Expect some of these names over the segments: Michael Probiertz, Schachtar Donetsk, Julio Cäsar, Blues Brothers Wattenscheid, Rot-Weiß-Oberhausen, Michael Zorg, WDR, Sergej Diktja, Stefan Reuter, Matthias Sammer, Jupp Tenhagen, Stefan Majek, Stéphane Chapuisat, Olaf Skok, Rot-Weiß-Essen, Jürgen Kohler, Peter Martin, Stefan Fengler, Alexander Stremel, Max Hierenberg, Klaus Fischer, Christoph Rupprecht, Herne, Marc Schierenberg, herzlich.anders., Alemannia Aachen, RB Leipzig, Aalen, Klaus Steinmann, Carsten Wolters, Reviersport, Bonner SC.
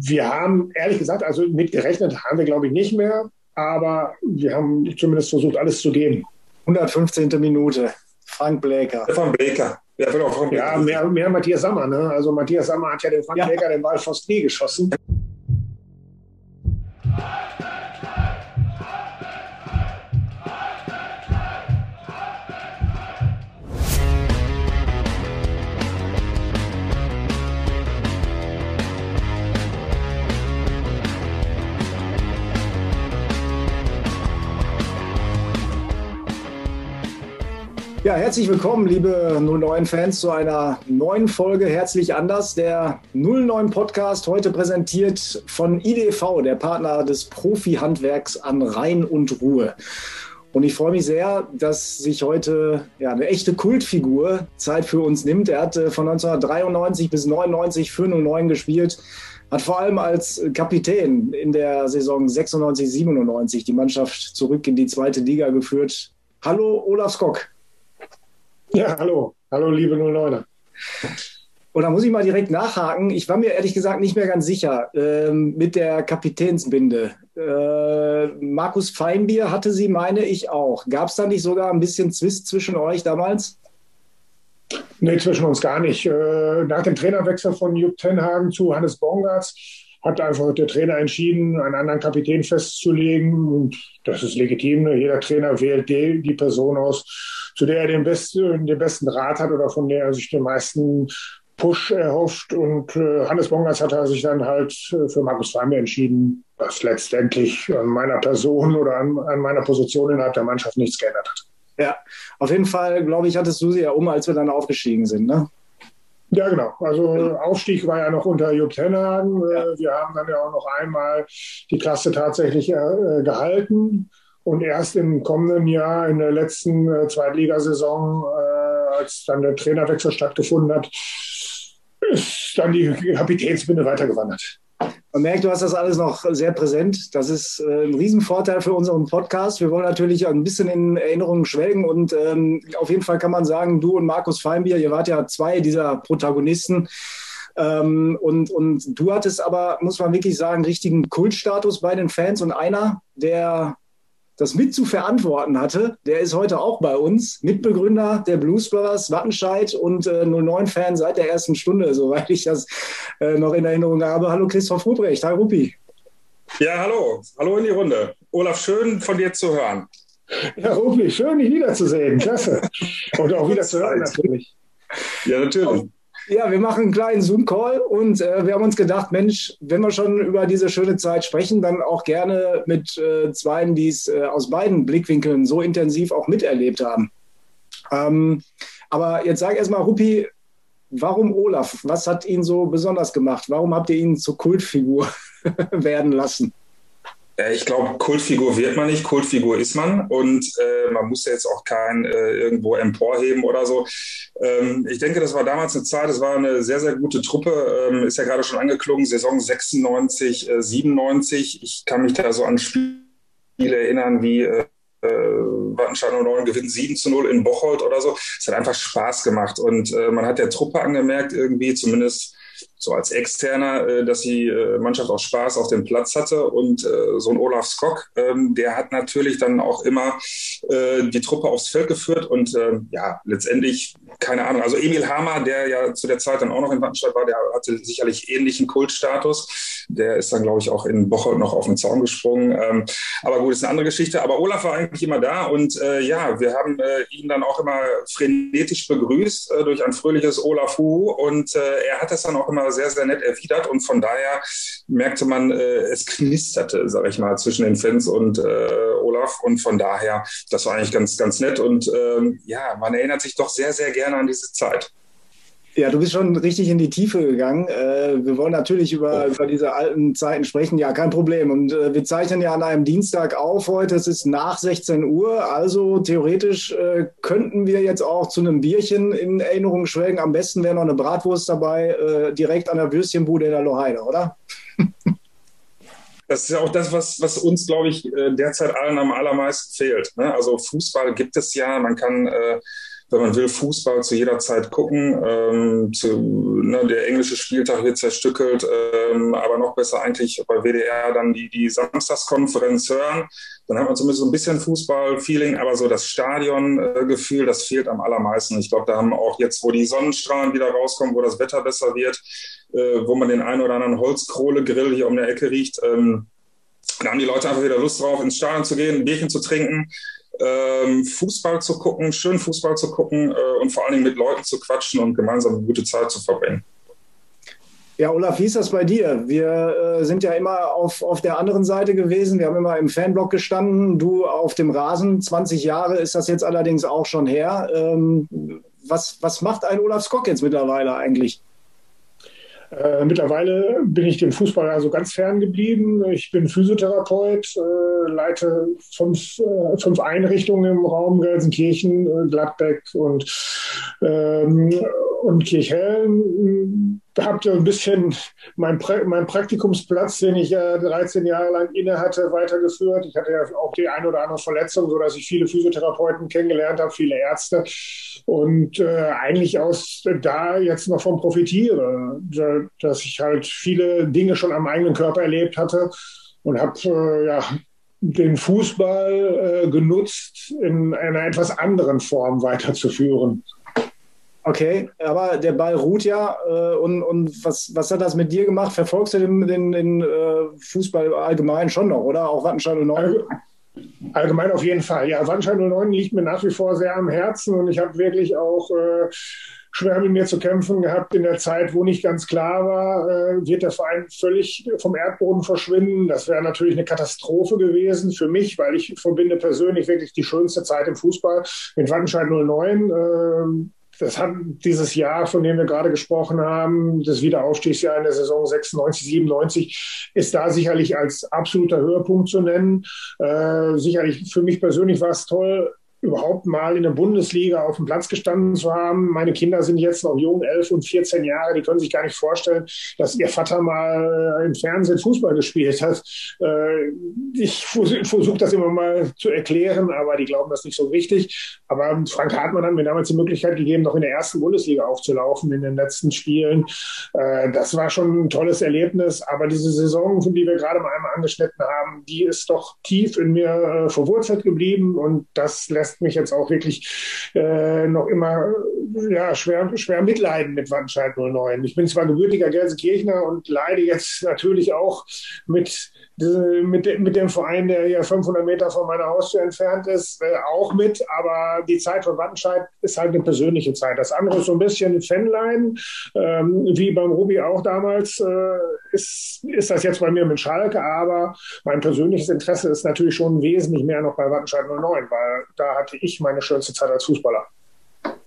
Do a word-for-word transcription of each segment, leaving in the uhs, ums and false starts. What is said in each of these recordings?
wir haben, ehrlich gesagt, also mitgerechnet haben wir, glaube ich, nicht mehr. Aber wir haben zumindest versucht, alles zu geben. hundertfünfzehnte Minute. Frank Bläcker. Stefan Bläcker. Ja, wird auch Frank Bläcker. Ja, mehr, mehr Matthias Sammer. Ne? Also Matthias Sammer hat ja den Frank ja. Bläcker den Ball fast nie geschossen. Ja, herzlich willkommen, liebe null neun-Fans, zu einer neuen Folge Herzlich Anders, der null neun-Podcast, heute präsentiert von I D V, der Partner des Profi-Handwerks an Rhein und Ruhr. Und ich freue mich sehr, dass sich heute ja, eine echte Kultfigur Zeit für uns nimmt. Er hat äh, von neunzehnhundertdreiundneunzig bis neunundneunzig für null neun gespielt, hat vor allem als Kapitän in der Saison sechsundneunzig siebenundneunzig die Mannschaft zurück in die zweite Liga geführt. Hallo, Olaf Skok. Ja, hallo. Hallo, liebe null neuner. Und da muss ich mal direkt nachhaken. Ich war mir ehrlich gesagt nicht mehr ganz sicher ähm, mit der Kapitänsbinde. Äh, Markus Feinbier hatte sie, meine ich, auch. Gab es da nicht sogar ein bisschen Zwist zwischen euch damals? Nee, zwischen uns gar nicht. Äh, nach dem Trainerwechsel von Jupp Tenhagen zu Hannes Bongartz hat einfach der Trainer entschieden, einen anderen Kapitän festzulegen. Und das ist legitim. Ne? Jeder Trainer wählt die, die Person aus, zu der er den, best, den besten Draht hat oder von der er sich den meisten Push erhofft. Und äh, Hannes Bongartz hat er sich dann halt äh, für Markus Feinbier entschieden, was letztendlich an meiner Person oder an, an meiner Position innerhalb der Mannschaft nichts geändert hat. Ja, auf jeden Fall, glaube ich, hattest du sie ja um, als wir dann aufgestiegen sind, ne? Ja, genau. Also Aufstieg war ja noch unter Jupp Tenhagen. Ja. Wir haben dann ja auch noch einmal die Klasse tatsächlich äh, gehalten. Und erst im kommenden Jahr, in der letzten äh, Zweitligasaison, äh, als dann der Trainerwechsel stattgefunden hat, ist dann die Kapitänsbinde weitergewandert. Man merkt, du hast das alles noch sehr präsent. Das ist äh, ein Riesenvorteil für unseren Podcast. Wir wollen natürlich ein bisschen in Erinnerungen schwelgen und ähm, auf jeden Fall kann man sagen, du und Markus Feinbier, ihr wart ja zwei dieser Protagonisten ähm, und, und du hattest aber, muss man wirklich sagen, richtigen Kultstatus bei den Fans und einer, der das mit zu verantworten hatte, der ist heute auch bei uns, Mitbegründer der Blues Brothers Wattenscheid und äh, null neun-Fan seit der ersten Stunde, soweit ich das äh, noch in Erinnerung habe. Hallo Christoph Rupprecht, hi Ruppi. Ja, hallo, hallo in die Runde. Olaf, schön von dir zu hören. Ja, Ruppi, schön dich wiederzusehen, klasse. Und auch wieder zu hören natürlich. Ja, natürlich. Und ja, wir machen einen kleinen Zoom-Call und äh, wir haben uns gedacht, Mensch, wenn wir schon über diese schöne Zeit sprechen, dann auch gerne mit äh, Zweien, die es äh, aus beiden Blickwinkeln so intensiv auch miterlebt haben. Ähm, aber jetzt sag erstmal, Ruppi, warum Olaf? Was hat ihn so besonders gemacht? Warum habt ihr ihn zur Kultfigur werden lassen? Ich glaube, Kultfigur wird man nicht, Kultfigur ist man und äh, man muss jetzt auch kein äh, irgendwo emporheben oder so. Ähm, ich denke, das war damals eine Zeit, das war eine sehr, sehr gute Truppe, ähm, ist ja gerade schon angeklungen, Saison sechsundneunzig, äh, siebenundneunzig. Ich kann mich da so an Spiele erinnern wie äh, Wattenscheid null neun gewinnt sieben zu null in Bocholt oder so. Es hat einfach Spaß gemacht und äh, man hat der Truppe angemerkt irgendwie, zumindest so als Externer, dass die Mannschaft auch Spaß auf dem Platz hatte. Und so ein Olaf Skok, der hat natürlich dann auch immer die Truppe aufs Feld geführt. Und ja, letztendlich, keine Ahnung, also Emil Hammer, der ja zu der Zeit dann auch noch in Wattenscheid war, der hatte sicherlich ähnlichen Kultstatus. Der ist dann, glaube ich, auch in Bocholt noch auf den Zaun gesprungen. Aber gut, ist eine andere Geschichte. Aber Olaf war eigentlich immer da. Und ja, wir haben ihn dann auch immer frenetisch begrüßt durch ein fröhliches Olaf Hu. Und er hat das dann auch immer sehr, sehr nett erwidert und von daher merkte man, äh, es knisterte, sage ich mal, zwischen den Fans und äh, Olaf und von daher, das war eigentlich ganz, ganz nett und ähm, ja, man erinnert sich doch sehr, sehr gerne an diese Zeit. Ja, du bist schon richtig in die Tiefe gegangen. Äh, wir wollen natürlich über, oh. über diese alten Zeiten sprechen. Ja, kein Problem. Und äh, wir zeichnen ja an einem Dienstag auf heute. Es ist nach sechzehn Uhr. Also theoretisch äh, könnten wir jetzt auch zu einem Bierchen in Erinnerung schwelgen. Am besten wäre noch eine Bratwurst dabei, äh, direkt an der Würstchenbude in der Loheide, oder? Das ist ja auch das, was, was uns, glaube ich, derzeit allen am allermeisten fehlt. Ne? Also Fußball gibt es ja. Man kann... Äh, wenn man will, Fußball zu jeder Zeit gucken. Ähm, zu, ne, der englische Spieltag wird zerstückelt, ähm, aber noch besser eigentlich bei W D R dann die, die Samstagskonferenz hören. Dann hat man zumindest so ein bisschen Fußball-Feeling, aber so das Stadiongefühl, das fehlt am allermeisten. Ich glaube, da haben auch jetzt, wo die Sonnenstrahlen wieder rauskommen, wo das Wetter besser wird, äh, wo man den einen oder anderen Holzkohlegrill hier um der Ecke riecht, ähm, da haben die Leute einfach wieder Lust drauf, ins Stadion zu gehen, ein Bierchen zu trinken, ähm, Fußball zu gucken, schön Fußball zu gucken äh, und vor allen Dingen mit Leuten zu quatschen und gemeinsam eine gute Zeit zu verbringen. Ja, Olaf, wie ist das bei dir? Wir äh, sind ja immer auf, auf der anderen Seite gewesen. Wir haben immer im Fanblock gestanden, du auf dem Rasen. zwanzig Jahre ist das jetzt allerdings auch schon her. Ähm, was, was macht ein Olaf Skok jetzt mittlerweile eigentlich? Äh, mittlerweile bin ich dem Fußball also ganz fern geblieben. Ich bin Physiotherapeut, äh, leite fünf, äh, fünf Einrichtungen im Raum Gelsenkirchen, äh, Gladbeck und, ähm, und Kirchhellen. Habe ein bisschen meinen pra- mein Praktikumsplatz, den ich äh, dreizehn Jahre lang inne hatte, weitergeführt. Ich hatte ja auch die eine oder andere Verletzung, sodass ich viele Physiotherapeuten kennengelernt habe, viele Ärzte und äh, eigentlich aus da jetzt noch von profitiere, dass ich halt viele Dinge schon am eigenen Körper erlebt hatte und habe äh, ja, den Fußball äh, genutzt, in einer etwas anderen Form weiterzuführen. Okay, aber der Ball ruht ja. Äh, und und was, was hat das mit dir gemacht? Verfolgst du den, den, den äh, Fußball allgemein schon noch, oder? Auch Wattenscheid null neun? Allgemein auf jeden Fall. Ja, Wattenscheid null neun liegt mir nach wie vor sehr am Herzen. Und ich habe wirklich auch äh, schwer mit mir zu kämpfen gehabt in der Zeit, wo nicht ganz klar war, äh, wird der Verein völlig vom Erdboden verschwinden. Das wäre natürlich eine Katastrophe gewesen für mich, weil ich verbinde persönlich wirklich die schönste Zeit im Fußball mit Wattenscheid null neun. Äh, Das hat dieses Jahr, von dem wir gerade gesprochen haben, das Wiederaufstiegsjahr in der Saison sechsundneunzig, siebenundneunzig, ist da sicherlich als absoluter Höhepunkt zu nennen. Äh, sicherlich für mich persönlich war es toll, überhaupt mal in der Bundesliga auf dem Platz gestanden zu haben. Meine Kinder sind jetzt noch jung, elf und vierzehn Jahre. Die können sich gar nicht vorstellen, dass ihr Vater mal im Fernsehen Fußball gespielt hat. Ich versuche das immer mal zu erklären, aber die glauben das nicht so richtig. Aber Frank Hartmann hat mir damals die Möglichkeit gegeben, noch in der ersten Bundesliga aufzulaufen in den letzten Spielen. Das war schon ein tolles Erlebnis. Aber diese Saison, die wir gerade mal einmal angeschnitten haben, die ist doch tief in mir verwurzelt geblieben und das lässt mich jetzt auch wirklich äh, noch immer ja, schwer, schwer mitleiden mit Wattenscheid null neun. Ich bin zwar gebürtiger Gelsenkirchner und leide jetzt natürlich auch mit, äh, mit, de- mit dem Verein, der ja fünfhundert Meter von meiner Haustür entfernt ist, äh, auch mit, aber die Zeit von Wattenscheid ist halt eine persönliche Zeit. Das andere ist so ein bisschen Fanlein, ähm, wie beim Ruby auch damals, äh, ist, ist das jetzt bei mir mit Schalke, aber mein persönliches Interesse ist natürlich schon wesentlich mehr noch bei Wattenscheid null neun, weil da hatte ich meine schönste Zeit als Fußballer.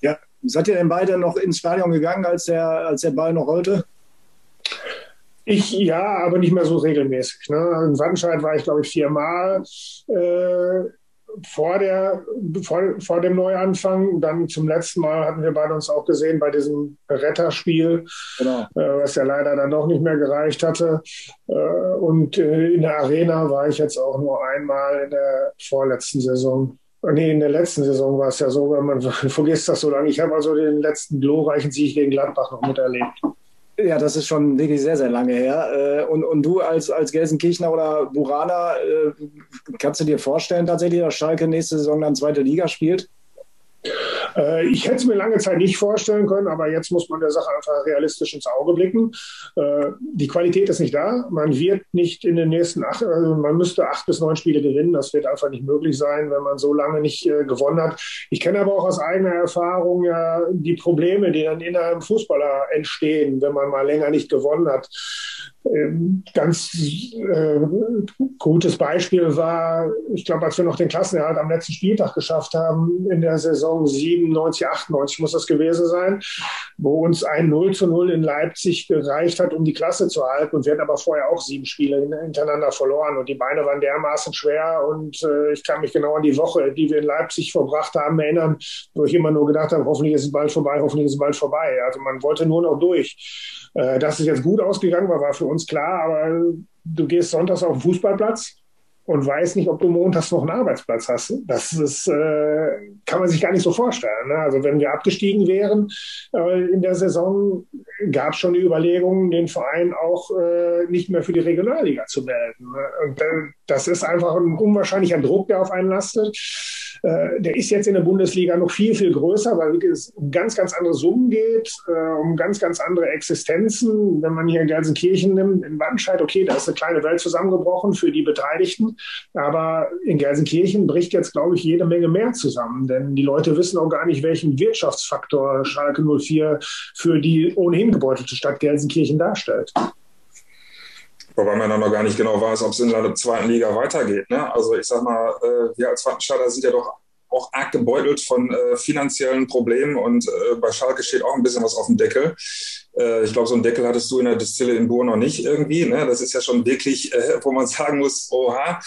Ja, seid ihr denn beide noch ins Stadion gegangen, als der, als der Ball noch rollte? Ich ja, aber nicht mehr so regelmäßig. Ne? In Wattenscheid war ich, glaube ich, viermal äh, vor, der, vor, vor dem Neuanfang. Dann zum letzten Mal hatten wir beide uns auch gesehen bei diesem Retterspiel, genau. äh, was ja leider dann doch nicht mehr gereicht hatte. Äh, und äh, in der Arena war ich jetzt auch nur einmal in der vorletzten Saison. Nee, in der letzten Saison war es ja so, weil man vergisst das so lange. Ich habe also den letzten glorreichen Sieg gegen Gladbach noch miterlebt. Ja, das ist schon wirklich sehr, sehr lange her. Und, und du als, als Gelsenkirchner oder Buraner, kannst du dir vorstellen tatsächlich, dass Schalke nächste Saison dann zweite Liga spielt? Ich hätte es mir lange Zeit nicht vorstellen können, aber jetzt muss man der Sache einfach realistisch ins Auge blicken. Die Qualität ist nicht da. Man wird nicht in den nächsten acht, also man müsste acht bis neun Spiele gewinnen. Das wird einfach nicht möglich sein, wenn man so lange nicht gewonnen hat. Ich kenne aber auch aus eigener Erfahrung ja die Probleme, die dann in einem Fußballer entstehen, wenn man mal länger nicht gewonnen hat. Ganz äh, gutes Beispiel war, ich glaube, als wir noch den Klassenerhalt am letzten Spieltag geschafft haben, in der Saison siebenundneunzig, achtundneunzig muss das gewesen sein, wo uns ein null zu null in Leipzig gereicht hat, um die Klasse zu halten. Und wir hatten aber vorher auch sieben Spiele hintereinander verloren. Und die Beine waren dermaßen schwer. Und äh, ich kann mich genau an die Woche, die wir in Leipzig verbracht haben, erinnern, wo ich immer nur gedacht habe, hoffentlich ist es bald vorbei, hoffentlich ist es bald vorbei. Also man wollte nur noch durch. Äh, dass es jetzt gut ausgegangen war, war für uns klar, aber du gehst sonntags auf den Fußballplatz und weiß nicht, ob du montags noch einen Arbeitsplatz hast. Das ist, äh, kann man sich gar nicht so vorstellen. Ne? Also wenn wir abgestiegen wären äh, in der Saison, gab es schon die Überlegung, den Verein auch äh, nicht mehr für die Regionalliga zu melden. Ne? Und äh, das ist einfach ein unwahrscheinlicher Druck, der auf einen lastet. Äh, der ist jetzt in der Bundesliga noch viel, viel größer, weil es um ganz, ganz andere Summen geht, äh, um ganz, ganz andere Existenzen. Wenn man hier in Gelsenkirchen nimmt, in Wattenscheid, okay, da ist eine kleine Welt zusammengebrochen für die Beteiligten. Aber in Gelsenkirchen bricht jetzt, glaube ich, jede Menge mehr zusammen. Denn die Leute wissen auch gar nicht, welchen Wirtschaftsfaktor Schalke null vier für die ohnehin gebeutelte Stadt Gelsenkirchen darstellt. Wobei man dann noch gar nicht genau weiß, ob es in der zweiten Liga weitergeht. Ne? Also ich sag mal, wir als Wattenscheider sind ja doch auch arg gebeutelt von finanziellen Problemen. Und bei Schalke steht auch ein bisschen was auf dem Deckel. Ich glaube, so einen Deckel hattest du in der Distille in Buhr noch nicht irgendwie. Ne? Das ist ja schon wirklich, äh, wo man sagen muss, oha,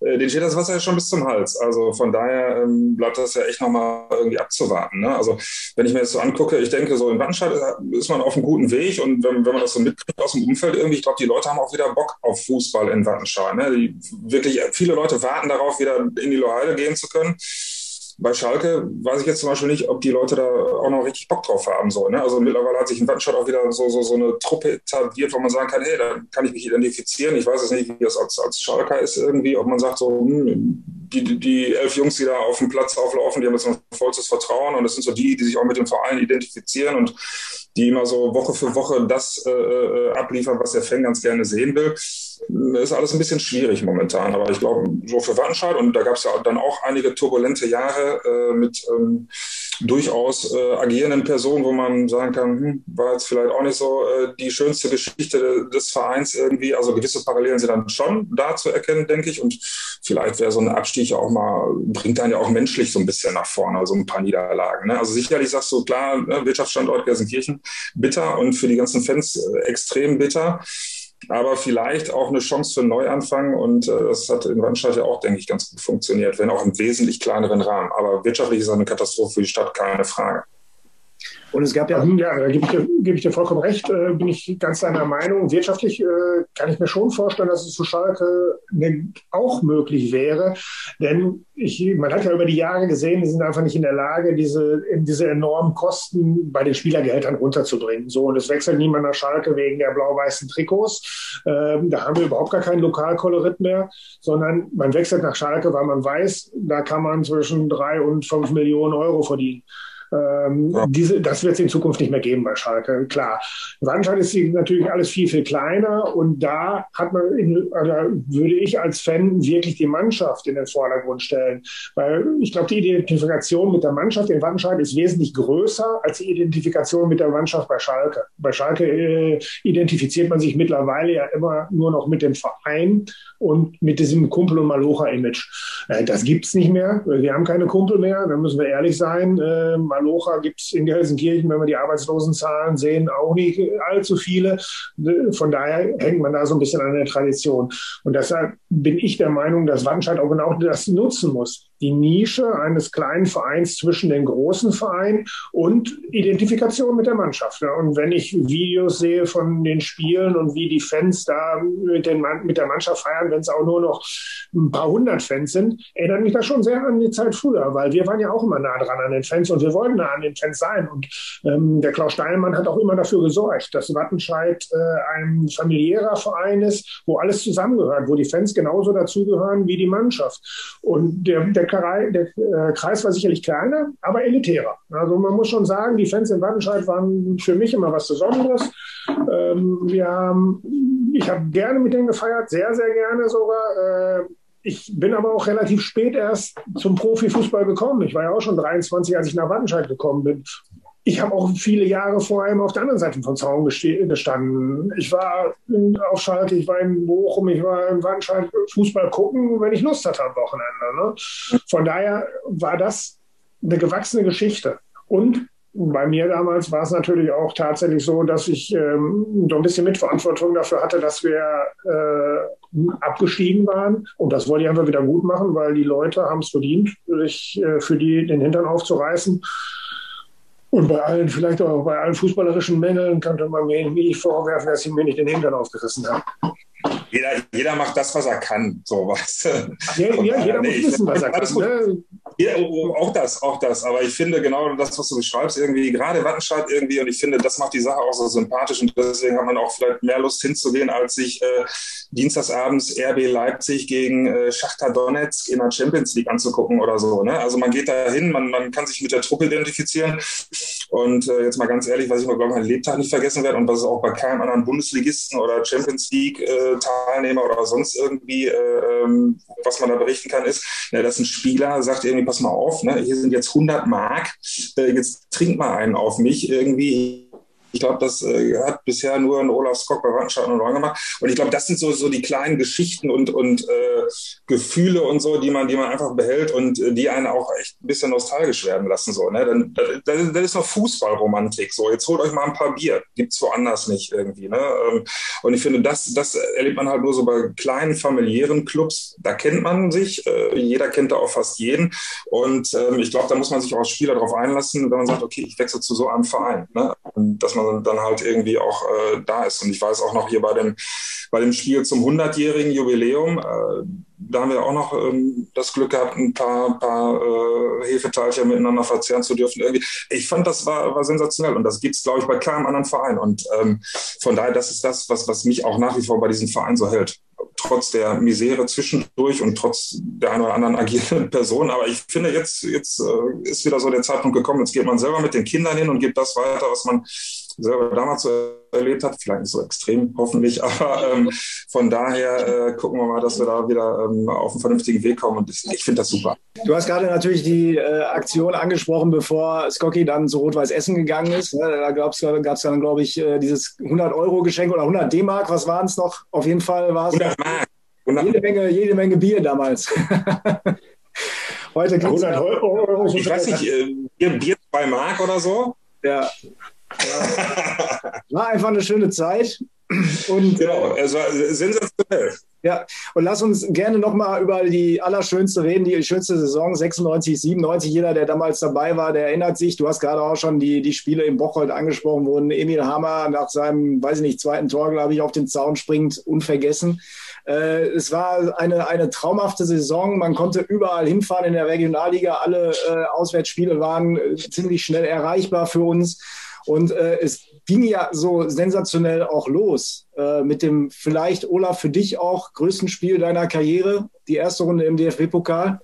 äh, denen steht das Wasser ja schon bis zum Hals. Also von daher ähm, bleibt das ja echt nochmal irgendwie abzuwarten. Ne? Also wenn ich mir das so angucke, ich denke, so in Wattenscheid ist man auf einem guten Weg. Und wenn, wenn man das so mitkriegt aus dem Umfeld irgendwie, ich glaube, die Leute haben auch wieder Bock auf Fußball in Wattenscheid. Ne? Die, wirklich viele Leute warten darauf, wieder in die Lohalde gehen zu können. Bei Schalke weiß ich jetzt zum Beispiel nicht, ob die Leute da auch noch richtig Bock drauf haben sollen. Ne? Also mittlerweile hat sich in Wattenscheid auch wieder so, so, so eine Truppe etabliert, wo man sagen kann, hey, da kann ich mich identifizieren. Ich weiß jetzt nicht, wie das als, als Schalker ist irgendwie, ob man sagt, so hm, die, die elf Jungs, die da auf dem Platz auflaufen, die haben jetzt ein vollstes Vertrauen und das sind so die, die sich auch mit dem Verein identifizieren und die immer so Woche für Woche das äh, abliefern, was der Fan ganz gerne sehen will. Ist alles ein bisschen schwierig momentan. Aber ich glaube, so für Wattenscheid, und da gab es ja dann auch einige turbulente Jahre äh, mit ähm, durchaus äh, agierenden Personen, wo man sagen kann, hm, war jetzt vielleicht auch nicht so äh, die schönste Geschichte de- des Vereins irgendwie. Also gewisse Parallelen sind dann schon da zu erkennen, denke ich. Und vielleicht wäre so ein Abstieg auch mal, bringt dann ja auch menschlich so ein bisschen nach vorne, also ein paar Niederlagen. Ne? Also sicherlich sagst du, klar, ne, Wirtschaftsstandort Gelsenkirchen, bitter und für die ganzen Fans äh, extrem bitter. Aber vielleicht auch eine Chance für einen Neuanfang. Und äh, das hat in Wattenscheid ja auch, denke ich, ganz gut funktioniert, wenn auch im wesentlich kleineren Rahmen. Aber wirtschaftlich ist das eine Katastrophe für die Stadt, keine Frage. Und es gab ja, ja da gebe ich, geb ich dir vollkommen recht, äh, bin ich ganz deiner Meinung. Wirtschaftlich äh, kann ich mir schon vorstellen, dass es zu Schalke auch möglich wäre. Denn ich, man hat ja über die Jahre gesehen, die sind einfach nicht in der Lage, diese, diese enormen Kosten bei den Spielergehältern runterzubringen. So, und es wechselt niemand nach Schalke wegen der blau-weißen Trikots. Ähm, da haben wir überhaupt gar keinen Lokalkolorit mehr, sondern man wechselt nach Schalke, weil man weiß, da kann man zwischen drei und fünf Millionen Euro verdienen. Ähm, ja. diese, das wird es in Zukunft nicht mehr geben bei Schalke, klar. Wattenscheid ist natürlich alles viel, viel kleiner und da hat man, in, also würde ich als Fan wirklich die Mannschaft in den Vordergrund stellen, weil ich glaube, die Identifikation mit der Mannschaft in Wattenscheid ist wesentlich größer als die Identifikation mit der Mannschaft bei Schalke. Bei Schalke äh, identifiziert man sich mittlerweile ja immer nur noch mit dem Verein und mit diesem Kumpel- und Malocher-Image. Äh, das gibt's nicht mehr, wir haben keine Kumpel mehr, da müssen wir ehrlich sein, äh, Locher gibt es in Gelsenkirchen, wenn wir die Arbeitslosenzahlen sehen, auch nicht allzu viele. Von daher hängt man da so ein bisschen an der Tradition. Und deshalb bin ich der Meinung, dass Wattenscheid auch genau das nutzen muss. Die Nische eines kleinen Vereins zwischen den großen Vereinen und Identifikation mit der Mannschaft. Und wenn ich Videos sehe von den Spielen und wie die Fans da mit, den, mit der Mannschaft feiern, wenn es auch nur noch ein paar hundert Fans sind, erinnert mich das schon sehr an die Zeit früher, weil wir waren ja auch immer nah dran an den Fans und wir wollten nah an den Fans sein. Und ähm, der Klaus Steinmann hat auch immer dafür gesorgt, dass Wattenscheid äh, ein familiärer Verein ist, wo alles zusammengehört, wo die Fans genauso dazugehören wie die Mannschaft. Und der, der Der Kreis war sicherlich kleiner, aber elitärer. Also man muss schon sagen, die Fans in Wattenscheid waren für mich immer was Besonderes. Ähm, wir haben, ich habe gerne mit denen gefeiert, sehr, sehr gerne sogar. Äh, ich bin aber auch relativ spät erst zum Profifußball gekommen. Ich war ja auch schon dreiundzwanzig, als ich nach Wattenscheid gekommen bin. Ich habe auch viele Jahre vor allem auf der anderen Seite vom Zaun gestanden. Ich war auf Schalke, ich war in Bochum, ich war in Wattenscheid Fußball gucken, wenn ich Lust hatte am Wochenende. Ne? Von daher war das eine gewachsene Geschichte. Und bei mir damals war es natürlich auch tatsächlich so, dass ich ähm, so ein bisschen Mitverantwortung dafür hatte, dass wir äh, abgestiegen waren. Und das wollte ich einfach wieder gut machen, weil die Leute haben es verdient, sich äh, für die den Hintern aufzureißen. Und bei allen, vielleicht auch bei allen fußballerischen Mängeln, könnte man mir nicht vorwerfen, dass sie mir nicht den Hintern aufgerissen haben. Jeder, jeder macht das, was er kann, sowas. Ja, ja, jeder nee, muss wissen, was er kann. Ne? Ja, auch das, auch das. Aber ich finde genau das, was du beschreibst, irgendwie, gerade Wattenscheid irgendwie, und ich finde, das macht die Sache auch so sympathisch, und deswegen hat man auch vielleicht mehr Lust hinzugehen, als sich äh, dienstagsabends R B Leipzig gegen äh, Schachtar Donetsk in der Champions League anzugucken oder so. Ne? Also man geht da hin, man, man kann sich mit der Truppe identifizieren. Und äh, jetzt mal ganz ehrlich, was ich mal, glaube ich, meinen Lebtag nicht vergessen werde und was auch bei keinem anderen Bundesligisten oder Champions League äh, Teilnehmer oder sonst irgendwie, äh, was man da berichten kann, ist, ja, dass ein Spieler sagt irgendwie, pass mal auf, ne, hier sind jetzt hundert Mark, äh, jetzt trink mal einen auf mich irgendwie. Ich glaube, das äh, hat bisher nur ein Olaf Skok bei Wattenscheid null neun gemacht. Und ich glaube, das sind so, so die kleinen Geschichten und, und äh, Gefühle und so, die man, die man einfach behält und äh, die einen auch echt ein bisschen nostalgisch werden lassen. So, ne? Dann, das, das ist noch Fußballromantik. So. Jetzt holt euch mal ein paar Bier. Gibt's woanders nicht irgendwie. Ne? Und ich finde, das, das erlebt man halt nur so bei kleinen familiären Clubs. Da kennt man sich. Äh, jeder kennt da auch fast jeden. Und ähm, ich glaube, da muss man sich auch als Spieler darauf einlassen, wenn man sagt, okay, ich wechsle zu so einem Verein. Ne? Und dass man dann halt irgendwie auch äh, da ist. Und ich weiß auch noch hier bei dem, bei dem Spiel zum hundertjährigen Jubiläum, äh, da haben wir auch noch ähm, das Glück gehabt, ein paar, paar äh, Hefeteilchen miteinander verzehren zu dürfen. Irgendwie. Ich fand, das war, war sensationell, und das gibt es, glaube ich, bei keinem anderen Verein. Und ähm, von daher, das ist das, was, was mich auch nach wie vor bei diesem Verein so hält. Trotz der Misere zwischendurch und trotz der einen oder anderen agierenden Person. Aber ich finde, jetzt, jetzt äh, ist wieder so der Zeitpunkt gekommen. Jetzt geht man selber mit den Kindern hin und gibt das weiter, was man selber damals so erlebt hat, vielleicht nicht so extrem, hoffentlich, aber ähm, von daher äh, gucken wir mal, dass wir da wieder ähm, auf einen vernünftigen Weg kommen, und ich, ich finde das super. Du hast gerade natürlich die äh, Aktion angesprochen, bevor Skoki dann zu Rot-Weiß-Essen gegangen ist, ne? Da gab es dann, glaube ich, äh, dieses hundert-Euro-Geschenk oder hundert D-Mark, was waren es noch? Auf jeden Fall war es jede Menge, jede Menge Bier damals. Heute kriegst du ja hundert Euro. Ich weiß nicht, äh, Bier zwei Mark oder so? Ja. War einfach eine schöne Zeit. Und, genau, es war sensationell. Ja, und lass uns gerne nochmal über die allerschönste reden, die schönste Saison sechsundneunzig, siebenundneunzig. Jeder, der damals dabei war, der erinnert sich. Du hast gerade auch schon die, die Spiele in Bocholt angesprochen, wo Emil Hammer nach seinem, weiß ich nicht, zweiten Tor, glaube ich, auf den Zaun springt, unvergessen. Äh, es war eine, eine traumhafte Saison. Man konnte überall hinfahren in der Regionalliga. Alle äh, Auswärtsspiele waren äh, ziemlich schnell erreichbar für uns. Und äh, es ging ja so sensationell auch los äh, mit dem vielleicht, Olaf, für dich auch größten Spiel deiner Karriere, die erste Runde im D F B-Pokal.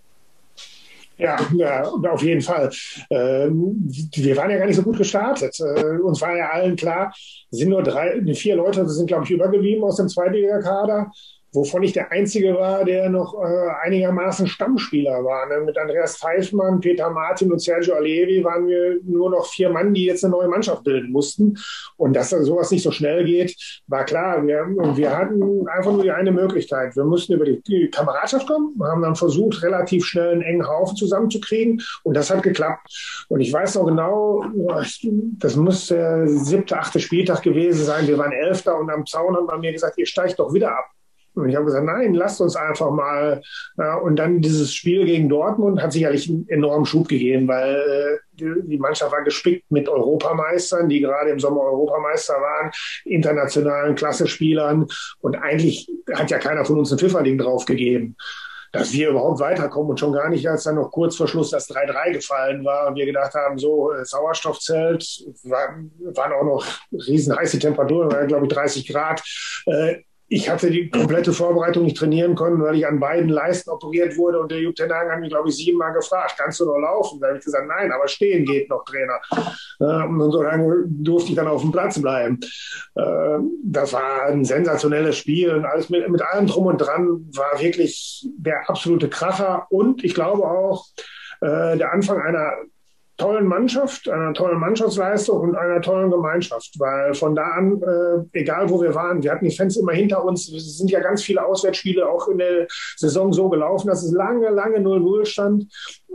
Ja, ja, auf jeden Fall. Ähm, wir waren ja gar nicht so gut gestartet. Äh, uns war ja allen klar, sind nur drei, vier Leute sind, glaube ich, übergeblieben aus dem Zweitligakader, wovon ich der Einzige war, der noch äh, einigermaßen Stammspieler war. Ne? Mit Andreas Pfeifmann, Peter Martin und Sergio Allievi waren wir nur noch vier Mann, die jetzt eine neue Mannschaft bilden mussten. Und dass dann sowas nicht so schnell geht, war klar. Wir, wir hatten einfach nur die eine Möglichkeit. Wir mussten über die, die Kameradschaft kommen. Wir haben dann versucht, relativ schnell einen engen Haufen zusammenzukriegen. Und das hat geklappt. Und ich weiß noch genau, das muss der siebte, achte Spieltag gewesen sein. Wir waren Elfter, und am Zaun haben wir mir gesagt, ihr steigt doch wieder ab. Und ich habe gesagt, nein, lasst uns einfach mal. Ja, und dann dieses Spiel gegen Dortmund hat sicherlich einen enormen Schub gegeben, weil äh, die Mannschaft war gespickt mit Europameistern, die gerade im Sommer Europameister waren, internationalen Klassenspielern. Und eigentlich hat ja keiner von uns einen Pfifferding drauf gegeben, dass wir überhaupt weiterkommen, und schon gar nicht, als dann noch kurz vor Schluss das drei drei gefallen war und wir gedacht haben, so Sauerstoffzelt, war, waren auch noch riesen heiße Temperaturen, war, glaube ich, dreißig Grad. Äh, Ich hatte die komplette Vorbereitung nicht trainieren können, weil ich an beiden Leisten operiert wurde. Und der Jupp Tenhagen hat mich, glaube ich, siebenmal gefragt, kannst du noch laufen? Da habe ich gesagt, nein, aber stehen geht noch, Trainer. Und so lange durfte ich dann auf dem Platz bleiben. Das war ein sensationelles Spiel. Und alles mit, mit allem drum und dran war wirklich der absolute Kracher. Und ich glaube auch, der Anfang einer tollen Mannschaft, einer tollen Mannschaftsleistung und einer tollen Gemeinschaft, weil von da an, äh, egal wo wir waren, wir hatten die Fans immer hinter uns. Es sind ja ganz viele Auswärtsspiele auch in der Saison so gelaufen, dass es lange, lange null null stand.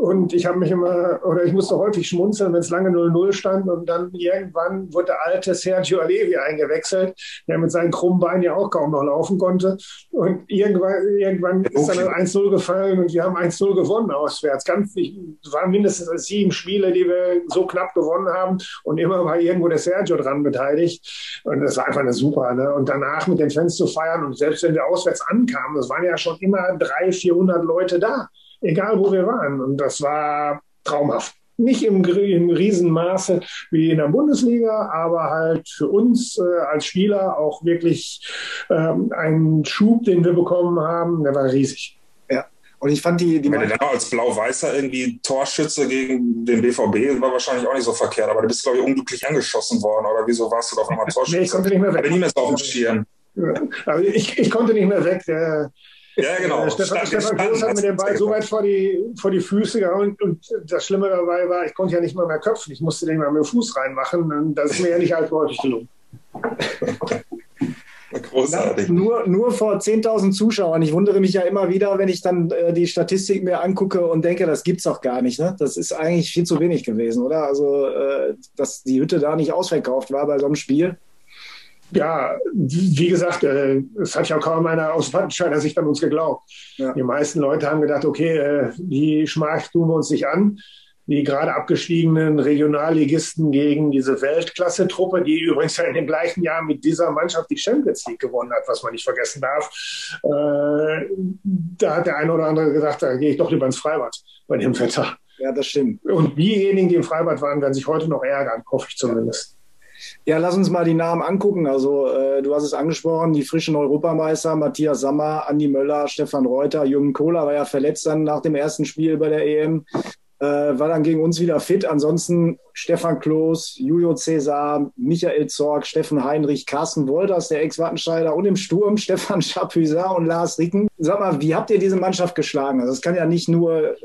Und ich habe mich immer, oder ich musste häufig schmunzeln, wenn es lange null null stand und dann irgendwann wurde der alte Sergio Allievi eingewechselt, der mit seinen krummen Beinen ja auch kaum noch laufen konnte. Und irgendwann, irgendwann okay. ist dann eins null gefallen und wir haben eins null gewonnen auswärts. Ganz, ich, es waren mindestens sieben Spiele, die wir so knapp gewonnen haben und immer war irgendwo der Sergio dran beteiligt. Und das war einfach eine super, ne? Und danach mit den Fans zu feiern und selbst wenn wir auswärts ankamen, das waren ja schon immer dreihundert, vierhundert Leute da. Egal, wo wir waren. Und das war traumhaft. Nicht im, im Riesenmaße wie in der Bundesliga, aber halt für uns äh, als Spieler auch wirklich ähm, einen Schub, den wir bekommen haben, der war riesig. Ja, und ich fand die... die ja, dann als Blau-Weißer irgendwie Torschütze gegen den B V B war wahrscheinlich auch nicht so verkehrt, aber du bist, glaube ich, unglücklich angeschossen worden. Oder wieso warst du doch einmal Torschütze? Nee, ich konnte nicht mehr weg. Ich, mehr so auf dem Schirm. Ja, ich, ich konnte nicht mehr weg, äh, Ja, genau. Äh, Stefan, Stefan Groß hat mir den Ball so weit vor die, vor die Füße gehauen und das Schlimme dabei war, ich konnte ja nicht mal mehr köpfen. Ich musste den mal mit dem Fuß reinmachen und das ist mir ja nicht allzu häufig gelungen. Großartig. Na, nur, nur vor zehntausend Zuschauern. Ich wundere mich ja immer wieder, wenn ich dann äh, die Statistik mir angucke und denke, das gibt's doch gar nicht. Ne? Das ist eigentlich viel zu wenig gewesen, oder? Also, äh, dass die Hütte da nicht ausverkauft war bei so einem Spiel. Ja, wie gesagt, es hat ja kaum einer aus Wattenscheider Sicht an uns geglaubt. Ja. Die meisten Leute haben gedacht, okay, die Schmach tun wir uns nicht an. Die gerade abgestiegenen Regionalligisten gegen diese Weltklasse-Truppe, die übrigens ja in dem gleichen Jahr mit dieser Mannschaft die Champions League gewonnen hat, was man nicht vergessen darf. Da hat der eine oder andere gesagt, da gehe ich doch lieber ins Freibad bei dem Wetter. Ja, das stimmt. Und diejenigen, die im Freibad waren, werden sich heute noch ärgern, hoffe ich zumindest. Ja, lass uns mal die Namen angucken. Also äh, du hast es angesprochen, die frischen Europameister, Matthias Sammer, Andi Möller, Stefan Reuter, Jürgen Kohler war ja verletzt dann nach dem ersten Spiel bei der E M, äh, war dann gegen uns wieder fit. Ansonsten Stefan Groß, Julio Cäsar, Michael Zorg, Steffen Heinrich, Carsten Wolters, der Ex-Wattenscheider und im Sturm Stefan Chapuisat und Lars Ricken. Sag mal, wie habt ihr diese Mannschaft geschlagen? Also es kann ja nicht nur...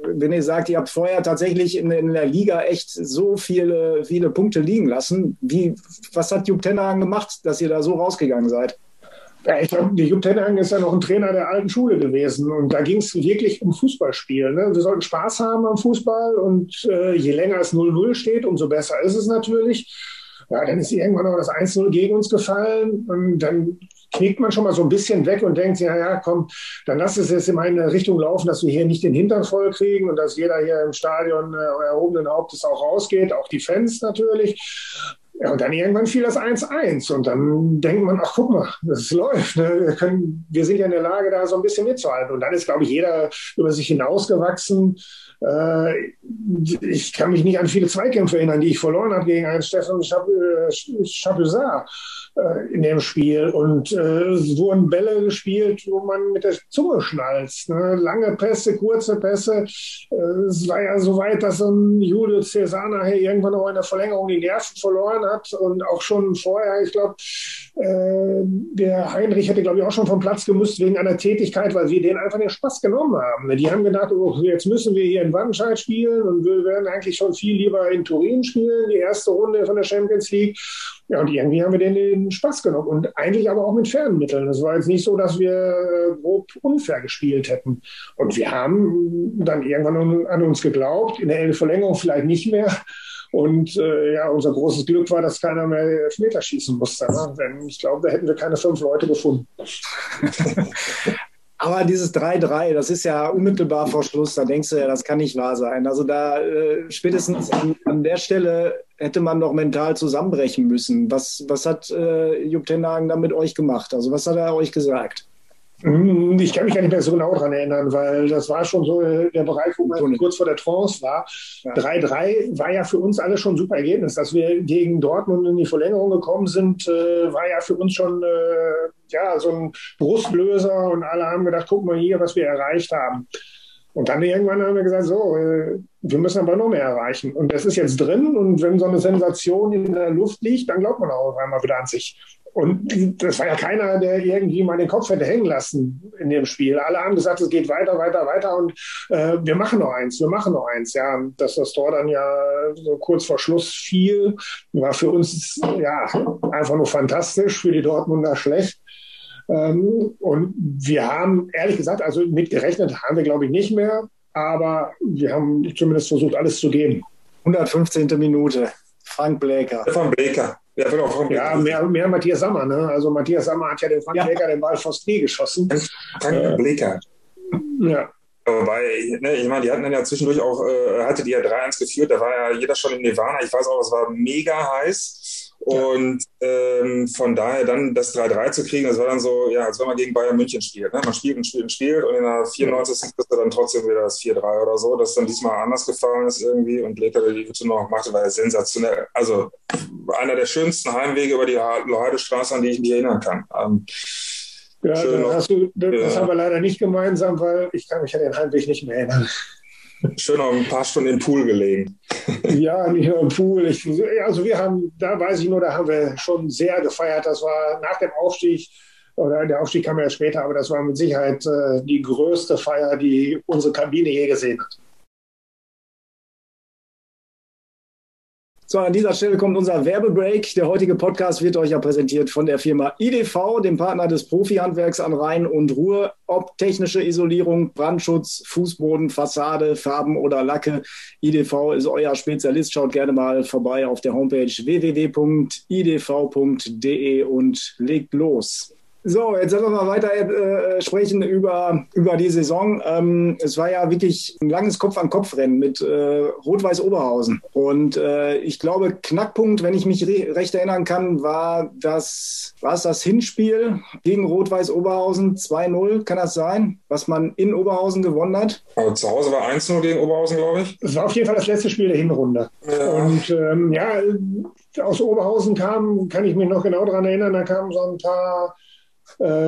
Wenn ihr sagt, ihr habt vorher tatsächlich in, in der Liga echt so viele, viele Punkte liegen lassen, wie, was hat Jupp Tenhagen gemacht, dass ihr da so rausgegangen seid? Ja, ich glaube, Jupp Tenhagen ist ja noch ein Trainer der alten Schule gewesen und da ging es wirklich um Fußballspiel. Ne? Wir sollten Spaß haben am Fußball und äh, je länger es null null steht, umso besser ist es natürlich. Ja, dann ist irgendwann noch das eins null gegen uns gefallen und dann knickt man schon mal so ein bisschen weg und denkt, ja, ja, komm, dann lass es jetzt in meine Richtung laufen, dass wir hier nicht den Hintern voll kriegen und dass jeder hier im Stadion äh, erhobenen Hauptes auch rausgeht, auch die Fans natürlich. Ja, und dann irgendwann fiel das eins eins und dann denkt man, ach, guck mal, das läuft. Ne? Wir können, wir sind ja in der Lage, da so ein bisschen mitzuhalten. Und dann ist, glaube ich, jeder über sich hinausgewachsen. Ich kann mich nicht an viele Zweikämpfe erinnern, die ich verloren habe gegen einen Stefan Chapuisat in dem Spiel. Und es wurden Bälle gespielt, wo man mit der Zunge schnalzt. Lange Pässe, kurze Pässe. Es war ja so weit, dass ein Julio Cäsar nachher irgendwann auch in der Verlängerung die Nerven verloren hat. Und auch schon vorher, ich glaube, der Heinrich hätte, glaube ich, auch schon vom Platz gemüsst wegen einer Tätigkeit, weil wir denen einfach den Spaß genommen haben. Die haben gedacht, oh, jetzt müssen wir hier in Wattenscheid spielen und wir werden eigentlich schon viel lieber in Turin spielen, die erste Runde von der Champions League. Ja, und irgendwie haben wir denen den Spaß genommen und eigentlich aber auch mit fairen Mitteln. Das war jetzt nicht so, dass wir grob unfair gespielt hätten. Und wir haben dann irgendwann an uns geglaubt, in der Verlängerung vielleicht nicht mehr. Und äh, ja, unser großes Glück war, dass keiner mehr Elfmeter schießen musste. Ne? Denn ich glaube, da hätten wir keine fünf Leute gefunden. Aber dieses drei drei, das ist ja unmittelbar vor Schluss, da denkst du ja, das kann nicht wahr sein. Also da äh, spätestens an, an der Stelle hätte man doch mental zusammenbrechen müssen. Was, was hat äh, Jupp Tenhagen dann mit euch gemacht? Also was hat er euch gesagt? Ich kann mich gar nicht mehr so genau daran erinnern, weil das war schon so der Bereich, wo man kurz vor der Trance war. drei drei war ja für uns alle schon ein super Ergebnis. Dass wir gegen Dortmund in die Verlängerung gekommen sind, war ja für uns schon ja, so ein Brustlöser. Und alle haben gedacht, guck mal hier, was wir erreicht haben. Und dann irgendwann haben wir gesagt, so, wir müssen aber noch mehr erreichen. Und das ist jetzt drin. Und wenn so eine Sensation in der Luft liegt, dann glaubt man auch einmal wieder an sich. Und das war ja keiner, der irgendwie mal den Kopf hätte hängen lassen in dem Spiel. Alle haben gesagt, es geht weiter, weiter, weiter und äh, wir machen noch eins, wir machen noch eins. Ja, dass das Tor dann ja so kurz vor Schluss fiel, war für uns ja einfach nur fantastisch, für die Dortmunder schlecht. Ähm, und wir haben, ehrlich gesagt, also mitgerechnet haben wir, glaube ich, nicht mehr. aber wir haben zumindest versucht, alles zu geben. hundertfünfzehnte Minute, Frank Bläcker. Stefan Bläcker. Ja, auch ja mehr, mehr Matthias Sammer. Ne? Also Matthias Sammer hat ja den Frank ja. Bläcker den Ball fast nie geschossen. Frank äh, Bläcker. Ja. Wobei, ne, ich meine, die hatten dann ja zwischendurch auch, äh, hatte die ja drei eins geführt, da war ja jeder schon in Nirvana. Ich weiß auch, es war mega heiß. Ja. Und ähm, von daher dann das drei drei zu kriegen, das war dann so, ja, als wenn man gegen Bayern München spielt. Ne? Man spielt und spielt und spielt und in der vierundneunzigsten Ja. kriegst du dann trotzdem wieder das vier drei oder so, dass dann diesmal anders gefallen ist irgendwie und Blätter, der die Hütte noch machte, war ja sensationell. Also einer der schönsten Heimwege über die Heidestraße, an die ich mich erinnern kann. Ähm, Ja, dann hast du, das ja. haben wir leider nicht gemeinsam, weil ich kann mich an den Heimweg nicht mehr erinnern. Schön auch ein paar Stunden im Pool gelegen. Ja, nicht nur im Pool. Ich, also wir haben, da weiß ich nur, da haben wir schon sehr gefeiert. Das war nach dem Aufstieg, oder der Aufstieg kam ja später, aber das war mit Sicherheit äh, die größte Feier, die unsere Kabine je gesehen hat. So, an dieser Stelle kommt unser Werbebreak. Der heutige Podcast wird euch ja präsentiert von der Firma I D V, dem Partner des Profihandwerks an Rhein und Ruhr. Ob technische Isolierung, Brandschutz, Fußboden, Fassade, Farben oder Lacke, I D V ist euer Spezialist. Schaut gerne mal vorbei auf der Homepage w w w punkt i d v punkt d e und legt los. So, jetzt sollen wir mal weiter äh, sprechen über, über die Saison. Ähm, es war ja wirklich ein langes Kopf-an-Kopf-Rennen mit äh, Rot-Weiß-Oberhausen. Und äh, ich glaube, Knackpunkt, wenn ich mich re- recht erinnern kann, war das, war es das Hinspiel gegen Rot-Weiß-Oberhausen zwei null. Kann das sein, was man in Oberhausen gewonnen hat? Also zu Hause war eins null gegen Oberhausen, glaube ich. Das war auf jeden Fall das letzte Spiel der Hinrunde. Ja. Und ähm, ja, aus Oberhausen kam, kann ich mich noch genau daran erinnern, da kamen so ein paar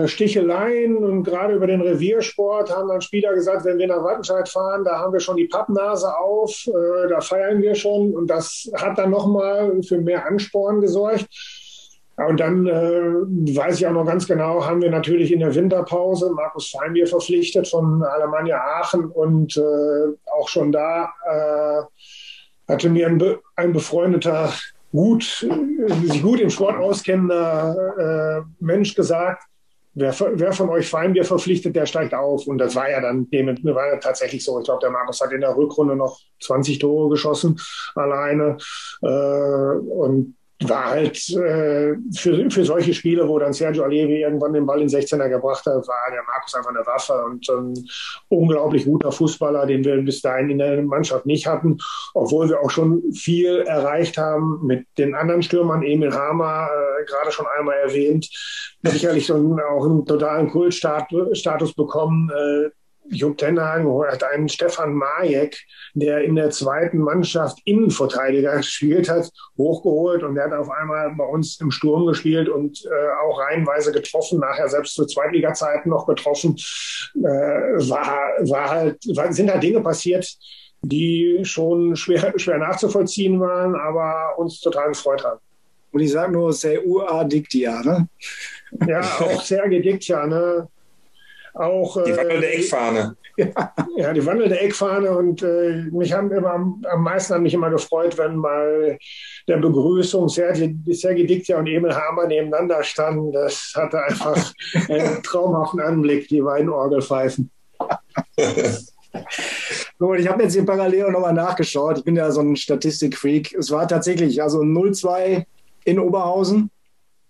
Sticheleien und gerade über den Reviersport haben dann Spieler gesagt, wenn wir nach Wattenscheid fahren, da haben wir schon die Pappnase auf, äh, da feiern wir schon und das hat dann nochmal für mehr Ansporn gesorgt. Und dann, äh, weiß ich auch noch ganz genau, haben wir natürlich in der Winterpause Markus Feinbier verpflichtet von Alemannia Aachen und äh, auch schon da äh, hatte mir ein, Be- ein befreundeter, gut, sich gut im Sport auskennender äh, Mensch gesagt, Wer, wer von euch Feinbier verpflichtet, der steigt auf. Und das war ja dann war ja tatsächlich so. Ich glaube, der Markus hat in der Rückrunde noch zwanzig Tore geschossen alleine äh, und war halt äh, für, für solche Spiele, wo dann Sergio Allievi irgendwann den Ball in sechzehner gebracht hat, war der Markus einfach eine Waffe und ein unglaublich guter Fußballer, den wir bis dahin in der Mannschaft nicht hatten, obwohl wir auch schon viel erreicht haben mit den anderen Stürmern, Emil Hammer, äh, gerade schon einmal erwähnt, sicherlich so einen, auch einen totalen Kultstatus bekommen, äh, Jupp Tenhagen hat einen Stefan Majek, der in der zweiten Mannschaft Innenverteidiger gespielt hat, hochgeholt und der hat auf einmal bei uns im Sturm gespielt und äh, auch reihenweise getroffen, nachher selbst zu Zweitliga-Zeiten noch getroffen. Äh, war, war halt, war, sind halt Dinge passiert, die schon schwer, schwer nachzuvollziehen waren, aber uns total gefreut haben. Und ich sage nur, Sergio Allievi, ne? Ja, auch Sergio Allievi, ne? Auch, die wandelnde äh, Eckfahne. Ja, ja, die wandelnde Eckfahne. Und äh, mich haben immer am meisten hat mich immer gefreut, wenn mal der Begrüßung Sergio Allievi und Emil Hammer nebeneinander standen. Das hatte einfach einen traumhaften Anblick, die beiden Orgelpfeifen. So, ich habe jetzt hier parallel nochmal nachgeschaut. Ich bin ja so ein Statistikfreak. Es war tatsächlich also null zwei in Oberhausen.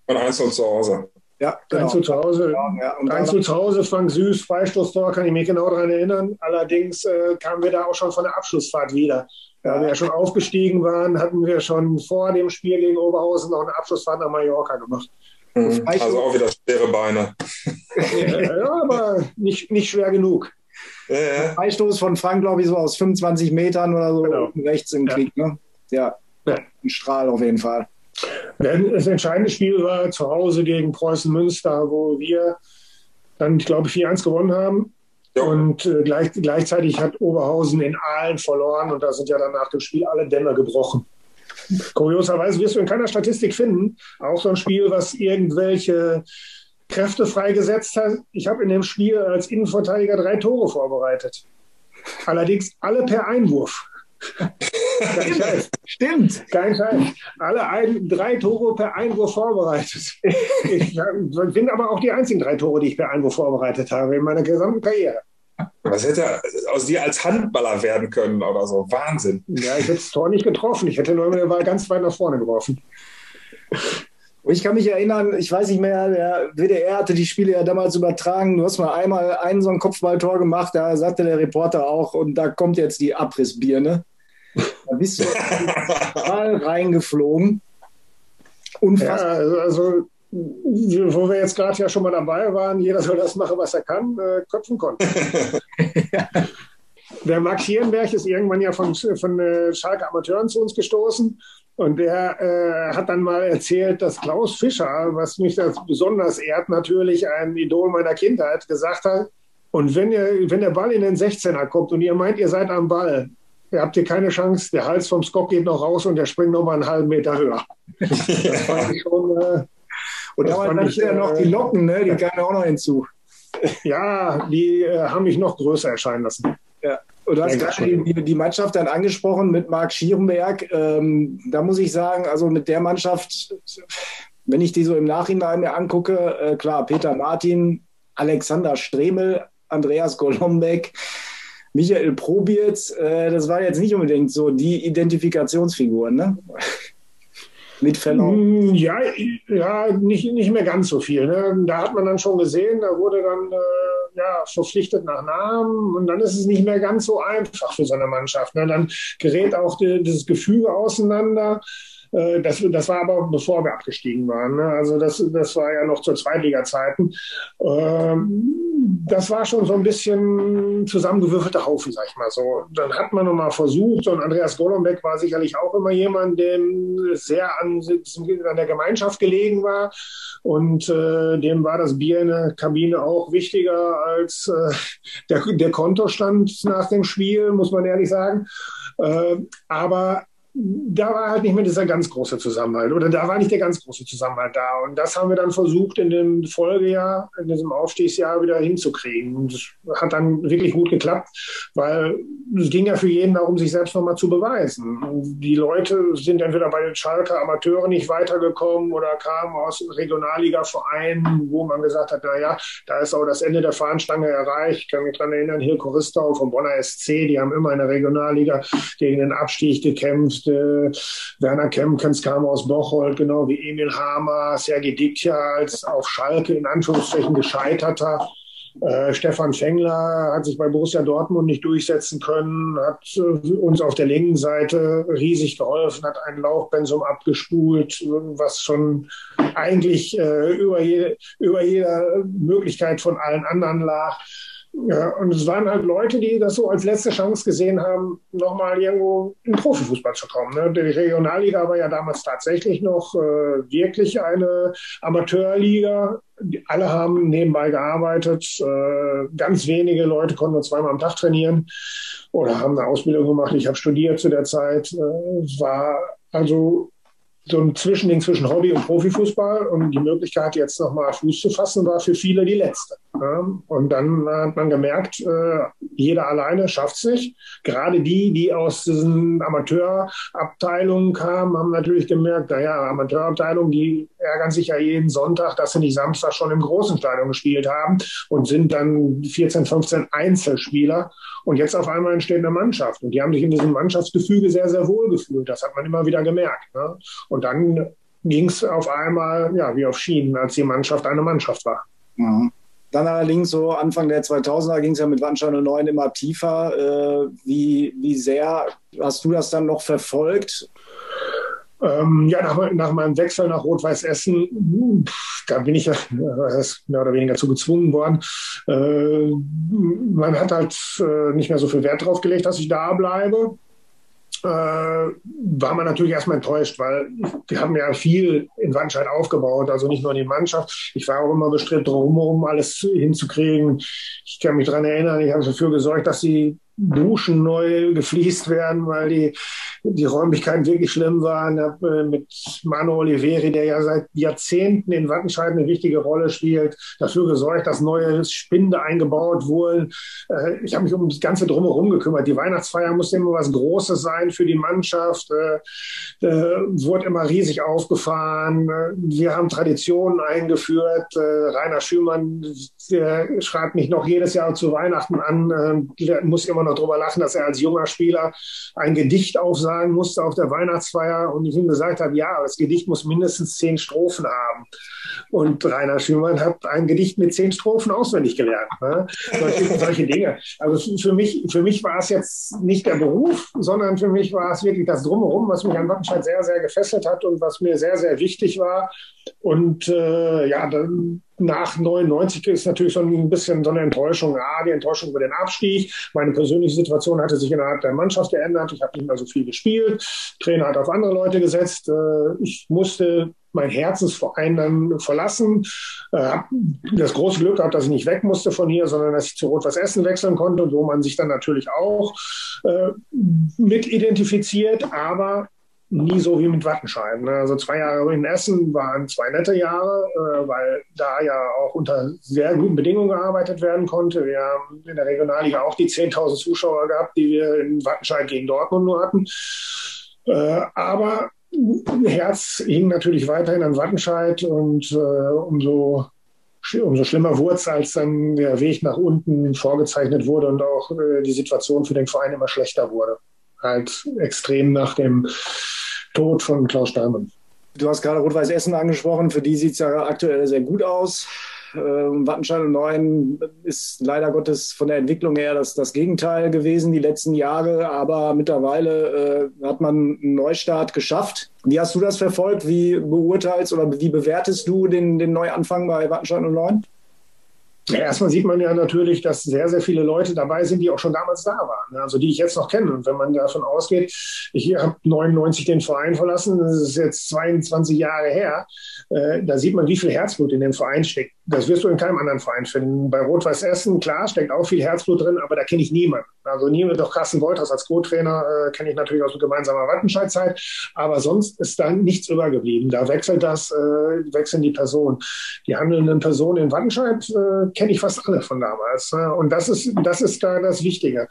Und eins null zu Hause. Ja, genau. Eins zu zu Hause, ja, und eins zu zu Hause, Frank Süß, Freistoßtor, kann ich mich genau daran erinnern. Allerdings äh, kamen wir da auch schon von der Abschlussfahrt wieder. Da ja. wir ja schon aufgestiegen waren, hatten wir schon vor dem Spiel gegen Oberhausen noch eine Abschlussfahrt nach Mallorca gemacht. Mhm. Also auch wieder schwere Beine. ja, ja, aber nicht, nicht schwer genug. Äh. Freistoß von Frank, glaube ich, so aus fünfundzwanzig Metern oder so genau. rechts im ja. Krieg. Ne? Ja. ja, ein Strahl auf jeden Fall. Das entscheidende Spiel war zu Hause gegen Preußen Münster, wo wir dann, ich glaube, vier eins gewonnen haben. Ja. Und äh, gleich, gleichzeitig hat Oberhausen in Aalen verloren und da sind ja dann nach dem Spiel alle Dämme gebrochen. Kurioserweise wirst du in keiner Statistik finden, auch so ein Spiel, was irgendwelche Kräfte freigesetzt hat. Ich habe in dem Spiel als Innenverteidiger drei Tore vorbereitet. Allerdings alle per Einwurf. Kein Scheiß. Stimmt. Kein Scheiß. Alle ein, drei Tore per Einwurf vorbereitet. Ich bin aber auch die einzigen drei Tore, die ich per Einwurf vorbereitet habe in meiner gesamten Karriere. Was hätte aus dir als Handballer werden können oder so? Wahnsinn. Ja, ich hätte das Tor nicht getroffen. Ich hätte nur den Ball ganz weit nach vorne geworfen. Und ich kann mich erinnern, ich weiß nicht mehr, der W D R hatte die Spiele ja damals übertragen. Du hast mal einmal einen so ein Kopfballtor gemacht, da sagte der Reporter auch, und da kommt jetzt die Abrissbirne. Da bist du total reingeflogen. Unfassbar. Ja, also, wo wir jetzt gerade ja schon mal dabei waren, jeder soll das machen, was er kann, äh, köpfen konnte. Ja. Der Max Hierenberg ist irgendwann ja von, von äh, Schalke Amateuren zu uns gestoßen. Und der äh, hat dann mal erzählt, dass Klaus Fischer, was mich das besonders ehrt, natürlich ein Idol meiner Kindheit, gesagt hat, und wenn, ihr, wenn der Ball in den sechzehner kommt und ihr meint, ihr seid am Ball, ihr habt hier keine Chance, der Hals vom Skok geht noch raus und der springt noch mal einen halben Meter höher. Das fand ich schon... Äh, Und da waren ja noch die Locken, ne? Die kamen auch noch hinzu. Ja, die äh, haben mich noch größer erscheinen lassen. Ja. Und du hast gerade die, die Mannschaft dann angesprochen mit Marc Schierenberg. Ähm, da muss ich sagen, also mit der Mannschaft, wenn ich die so im Nachhinein mir angucke, äh, klar, Peter Martin, Alexander Stremel, Andreas Golombek, Michael Probiertz, äh, das war jetzt nicht unbedingt so die Identifikationsfiguren, ne? Mit Verlauf? Ja, ja nicht, nicht mehr ganz so viel. Ne? Da hat man dann schon gesehen, da wurde dann äh, ja, verpflichtet nach Namen und dann ist es nicht mehr ganz so einfach für so eine Mannschaft. Ne? Dann gerät auch die, das Gefüge auseinander. Äh, das, das war aber bevor wir abgestiegen waren. Ne? Also das, das war ja noch zur Zweitliga-Zeiten. Ähm, das war schon so ein bisschen zusammengewürfelter Haufen, sag ich mal so. Dann hat man nochmal versucht, und Andreas Golombek war sicherlich auch immer jemand, dem sehr an, an der Gemeinschaft gelegen war. Und äh, dem war das Bier in der Kabine auch wichtiger als äh, der, der Kontostand nach dem Spiel, muss man ehrlich sagen. Äh, aber da war halt nicht mehr dieser ganz große Zusammenhalt oder da war nicht der ganz große Zusammenhalt da. Und das haben wir dann versucht, in dem Folgejahr, in diesem Aufstiegsjahr wieder hinzukriegen. Und das hat dann wirklich gut geklappt, weil es ging ja für jeden darum, sich selbst nochmal zu beweisen. Und die Leute sind entweder bei den Schalker Amateuren nicht weitergekommen oder kamen aus Regionalliga-Vereinen, wo man gesagt hat, naja, da ist auch das Ende der Fahnenstange erreicht. Ich kann mich daran erinnern, Hilko Ristau vom Bonner S C, die haben immer in der Regionalliga gegen den Abstieg gekämpft. Werner Kempkens kam aus Bocholt, genau wie Emil Hammer, Sergej Diktja als auf Schalke in Anführungszeichen gescheiterter. Äh, Stefan Fengler hat sich bei Borussia Dortmund nicht durchsetzen können, hat äh, uns auf der linken Seite riesig geholfen, hat ein Laufpensum abgespult, was schon eigentlich äh, über, je, über jeder Möglichkeit von allen anderen lag. Ja, und es waren halt Leute, die das so als letzte Chance gesehen haben, nochmal irgendwo in Profifußball zu kommen. Ne? Die Regionalliga war ja damals tatsächlich noch äh, wirklich eine Amateurliga. Alle haben nebenbei gearbeitet. Äh, ganz wenige Leute konnten nur zweimal am Tag trainieren oder haben eine Ausbildung gemacht. Ich habe studiert zu der Zeit. Äh, es war also so ein Zwischending zwischen Hobby und Profifußball, und die Möglichkeit, jetzt nochmal Fuß zu fassen, war für viele die letzte. Und dann hat man gemerkt, jeder alleine schafft es nicht. Gerade die, die aus diesen Amateurabteilungen kamen, haben natürlich gemerkt, naja, Amateurabteilungen, die ärgern sich ja jeden Sonntag, dass sie nicht Samstag schon im großen Stadion gespielt haben und sind dann vierzehn, fünfzehn Einzelspieler. Und jetzt auf einmal entsteht eine Mannschaft. Und die haben sich in diesem Mannschaftsgefüge sehr, sehr wohl gefühlt. Das hat man immer wieder gemerkt. Ne? Und dann ging es auf einmal ja, wie auf Schienen, als die Mannschaft eine Mannschaft war. Mhm. Dann allerdings so Anfang der zweitausender ging es ja mit Wattenscheid null neun immer tiefer. Äh, wie, wie sehr hast du das dann noch verfolgt? Ähm, ja, nach, nach meinem Wechsel nach Rot-Weiß-Essen, da bin ich ja mehr oder weniger zu gezwungen worden. Äh, man hat halt äh, nicht mehr so viel Wert drauf gelegt, dass ich da bleibe. Äh, war man natürlich erstmal enttäuscht, weil wir haben ja viel in Wattenscheid aufgebaut, also nicht nur in die Mannschaft. Ich war auch immer bestrebt, drumherum alles hinzukriegen. Ich kann mich daran erinnern, ich habe dafür gesorgt, dass die Duschen neu gefliest werden, weil die, die Räumlichkeiten wirklich schlimm waren. Ich habe mit Manu Oliveri, der ja seit Jahrzehnten in Wattenscheid eine wichtige Rolle spielt, dafür gesorgt, dass neue Spinde eingebaut wurden. Ich habe mich um das Ganze drumherum gekümmert. Die Weihnachtsfeier musste immer was Großes sein für die Mannschaft, wurde immer riesig aufgefahren. Wir haben Traditionen eingeführt. Rainer Schürmann, der schreibt mich noch jedes Jahr zu Weihnachten an, muss immer noch drüber lachen, dass er als junger Spieler ein Gedicht aufsagen musste auf der Weihnachtsfeier und ich ihm gesagt habe, ja, das Gedicht muss mindestens zehn Strophen haben. Und Rainer Schürmann hat ein Gedicht mit zehn Strophen auswendig gelernt. Ne? Solche, solche Dinge. Also für mich, für mich war es jetzt nicht der Beruf, sondern für mich war es wirklich das Drumherum, was mich an Wattenscheid sehr, sehr gefesselt hat und was mir sehr, sehr wichtig war. Und äh, ja, dann nach neunundneunzig ist natürlich so ein bisschen so eine Enttäuschung. Ah, die Enttäuschung über den Abstieg. Meine persönliche Situation hatte sich innerhalb der Mannschaft geändert. Ich habe nicht mehr so viel gespielt. Der Trainer hat auf andere Leute gesetzt. Ich musste mein Herzensverein dann verlassen. Das große Glück gehabt, dass ich nicht weg musste von hier, sondern dass ich zu Rot-Weiß-Essen wechseln konnte und wo man sich dann natürlich auch mit identifiziert. Aber nie so wie mit Wattenscheid. Also zwei Jahre in Essen waren zwei nette Jahre, weil da ja auch unter sehr guten Bedingungen gearbeitet werden konnte. Wir haben in der Regionalliga auch die zehntausend Zuschauer gehabt, die wir in Wattenscheid gegen Dortmund nur hatten. Aber Herz hing natürlich weiterhin an Wattenscheid und umso umso schlimmer wurde es, als dann der Weg nach unten vorgezeichnet wurde und auch die Situation für den Verein immer schlechter wurde. Halt extrem nach dem Tod von Klaus Steinmann. Du hast gerade Rot-Weiß-Essen angesprochen. Für die sieht es ja aktuell sehr gut aus. Ähm, Wattenscheid neun ist leider Gottes von der Entwicklung her das, das Gegenteil gewesen die letzten Jahre. Aber mittlerweile äh, hat man einen Neustart geschafft. Wie hast du das verfolgt? Wie beurteilst oder wie bewertest du den, den Neuanfang bei Wattenscheid null neun? Ja, erstmal sieht man ja natürlich, dass sehr, sehr viele Leute dabei sind, die auch schon damals da waren, also die ich jetzt noch kenne. Und wenn man davon ausgeht, ich habe neunundneunzig den Verein verlassen, das ist jetzt zweiundzwanzig Jahre her, äh, da sieht man, wie viel Herzblut in dem Verein steckt. Das wirst du in keinem anderen Verein finden. Bei Rot-Weiß-Essen, klar, steckt auch viel Herzblut drin, aber da kenne ich niemanden. Also niemand, doch Carsten Wolters als Co-Trainer äh, kenne ich natürlich aus gemeinsamer Wattenscheidzeit, aber sonst ist da nichts übergeblieben. Da wechselt das, äh, wechseln die Personen. Die handelnden Personen in Wattenscheid äh, kenne ich fast alle von damals. Ne? Und das ist, das ist da das Wichtige.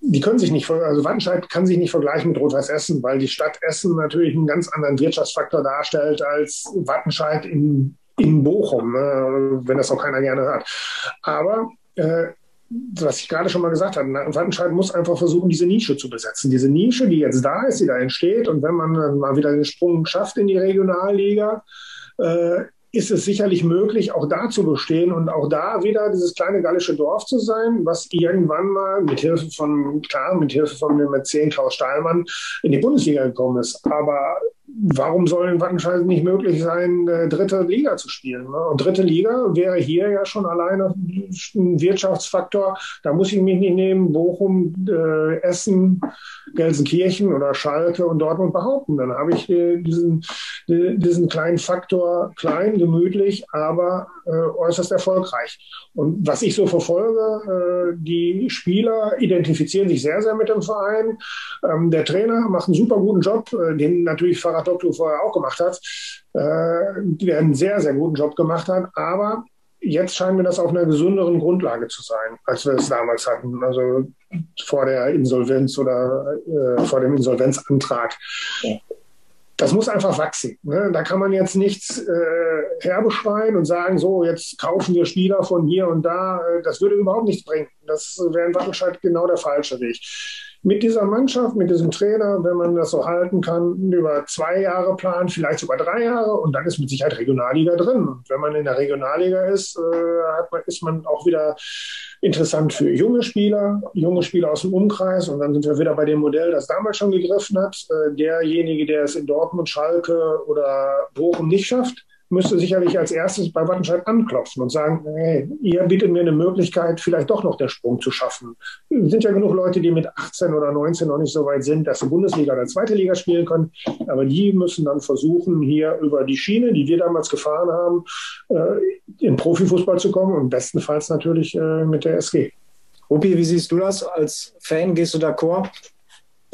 Die können sich nicht, also Wattenscheid kann sich nicht vergleichen mit Rot-Weiß-Essen, weil die Stadt Essen natürlich einen ganz anderen Wirtschaftsfaktor darstellt als Wattenscheid in in Bochum, wenn das auch keiner gerne hört. Aber äh, was ich gerade schon mal gesagt habe, Wattenscheid muss einfach versuchen, diese Nische zu besetzen. Diese Nische, die jetzt da ist, die da entsteht. Und wenn man dann mal wieder den Sprung schafft in die Regionalliga, äh, ist es sicherlich möglich, auch da zu bestehen und auch da wieder dieses kleine gallische Dorf zu sein, was irgendwann mal mit Hilfe von, klar, mit Hilfe von dem Mäzen Klaus Steinmann in die Bundesliga gekommen ist. Aber warum soll in Wattenscheid nicht möglich sein, dritte Liga zu spielen? Und dritte Liga wäre hier ja schon alleine ein Wirtschaftsfaktor. Da muss ich mich nicht nehmen, Bochum, äh, Essen, Gelsenkirchen oder Schalke und Dortmund behaupten. Dann habe ich äh, diesen, äh, diesen kleinen Faktor, klein, gemütlich, aber äh, äußerst erfolgreich. Und was ich so verfolge, äh, die Spieler identifizieren sich sehr, sehr mit dem Verein. Ähm, der Trainer macht einen super guten Job, äh, den natürlich Fahrrad Doktor vorher auch gemacht hat, äh, der einen sehr, sehr guten Job gemacht hat. Aber jetzt scheint mir das auf einer gesünderen Grundlage zu sein, als wir es damals hatten, also vor der Insolvenz oder äh, vor dem Insolvenzantrag. Ja. Das muss einfach wachsen. Ne? Da kann man jetzt nichts äh, herbeschreien und sagen, so, jetzt kaufen wir Spieler von hier und da. Das würde überhaupt nichts bringen. Das wäre in Wattenscheid genau der falsche Weg. Mit dieser Mannschaft, mit diesem Trainer, wenn man das so halten kann, über zwei Jahre planen, vielleicht sogar drei Jahre und dann ist mit Sicherheit Regionalliga drin. Und wenn man in der Regionalliga ist, äh, hat man, ist man auch wieder interessant für junge Spieler, junge Spieler aus dem Umkreis und dann sind wir wieder bei dem Modell, das damals schon gegriffen hat. Äh, derjenige, der es in Dortmund, Schalke oder Bochum nicht schafft, müsste sicherlich als erstes bei Wattenscheid anklopfen und sagen, hey, ihr bietet mir eine Möglichkeit, vielleicht doch noch den Sprung zu schaffen. Es sind ja genug Leute, die mit achtzehn oder neunzehn noch nicht so weit sind, dass sie Bundesliga oder Zweite Liga spielen können. Aber die müssen dann versuchen, hier über die Schiene, die wir damals gefahren haben, in Profifußball zu kommen und bestenfalls natürlich mit der S G. Ruppi, wie siehst du das als Fan? Gehst du d'accord?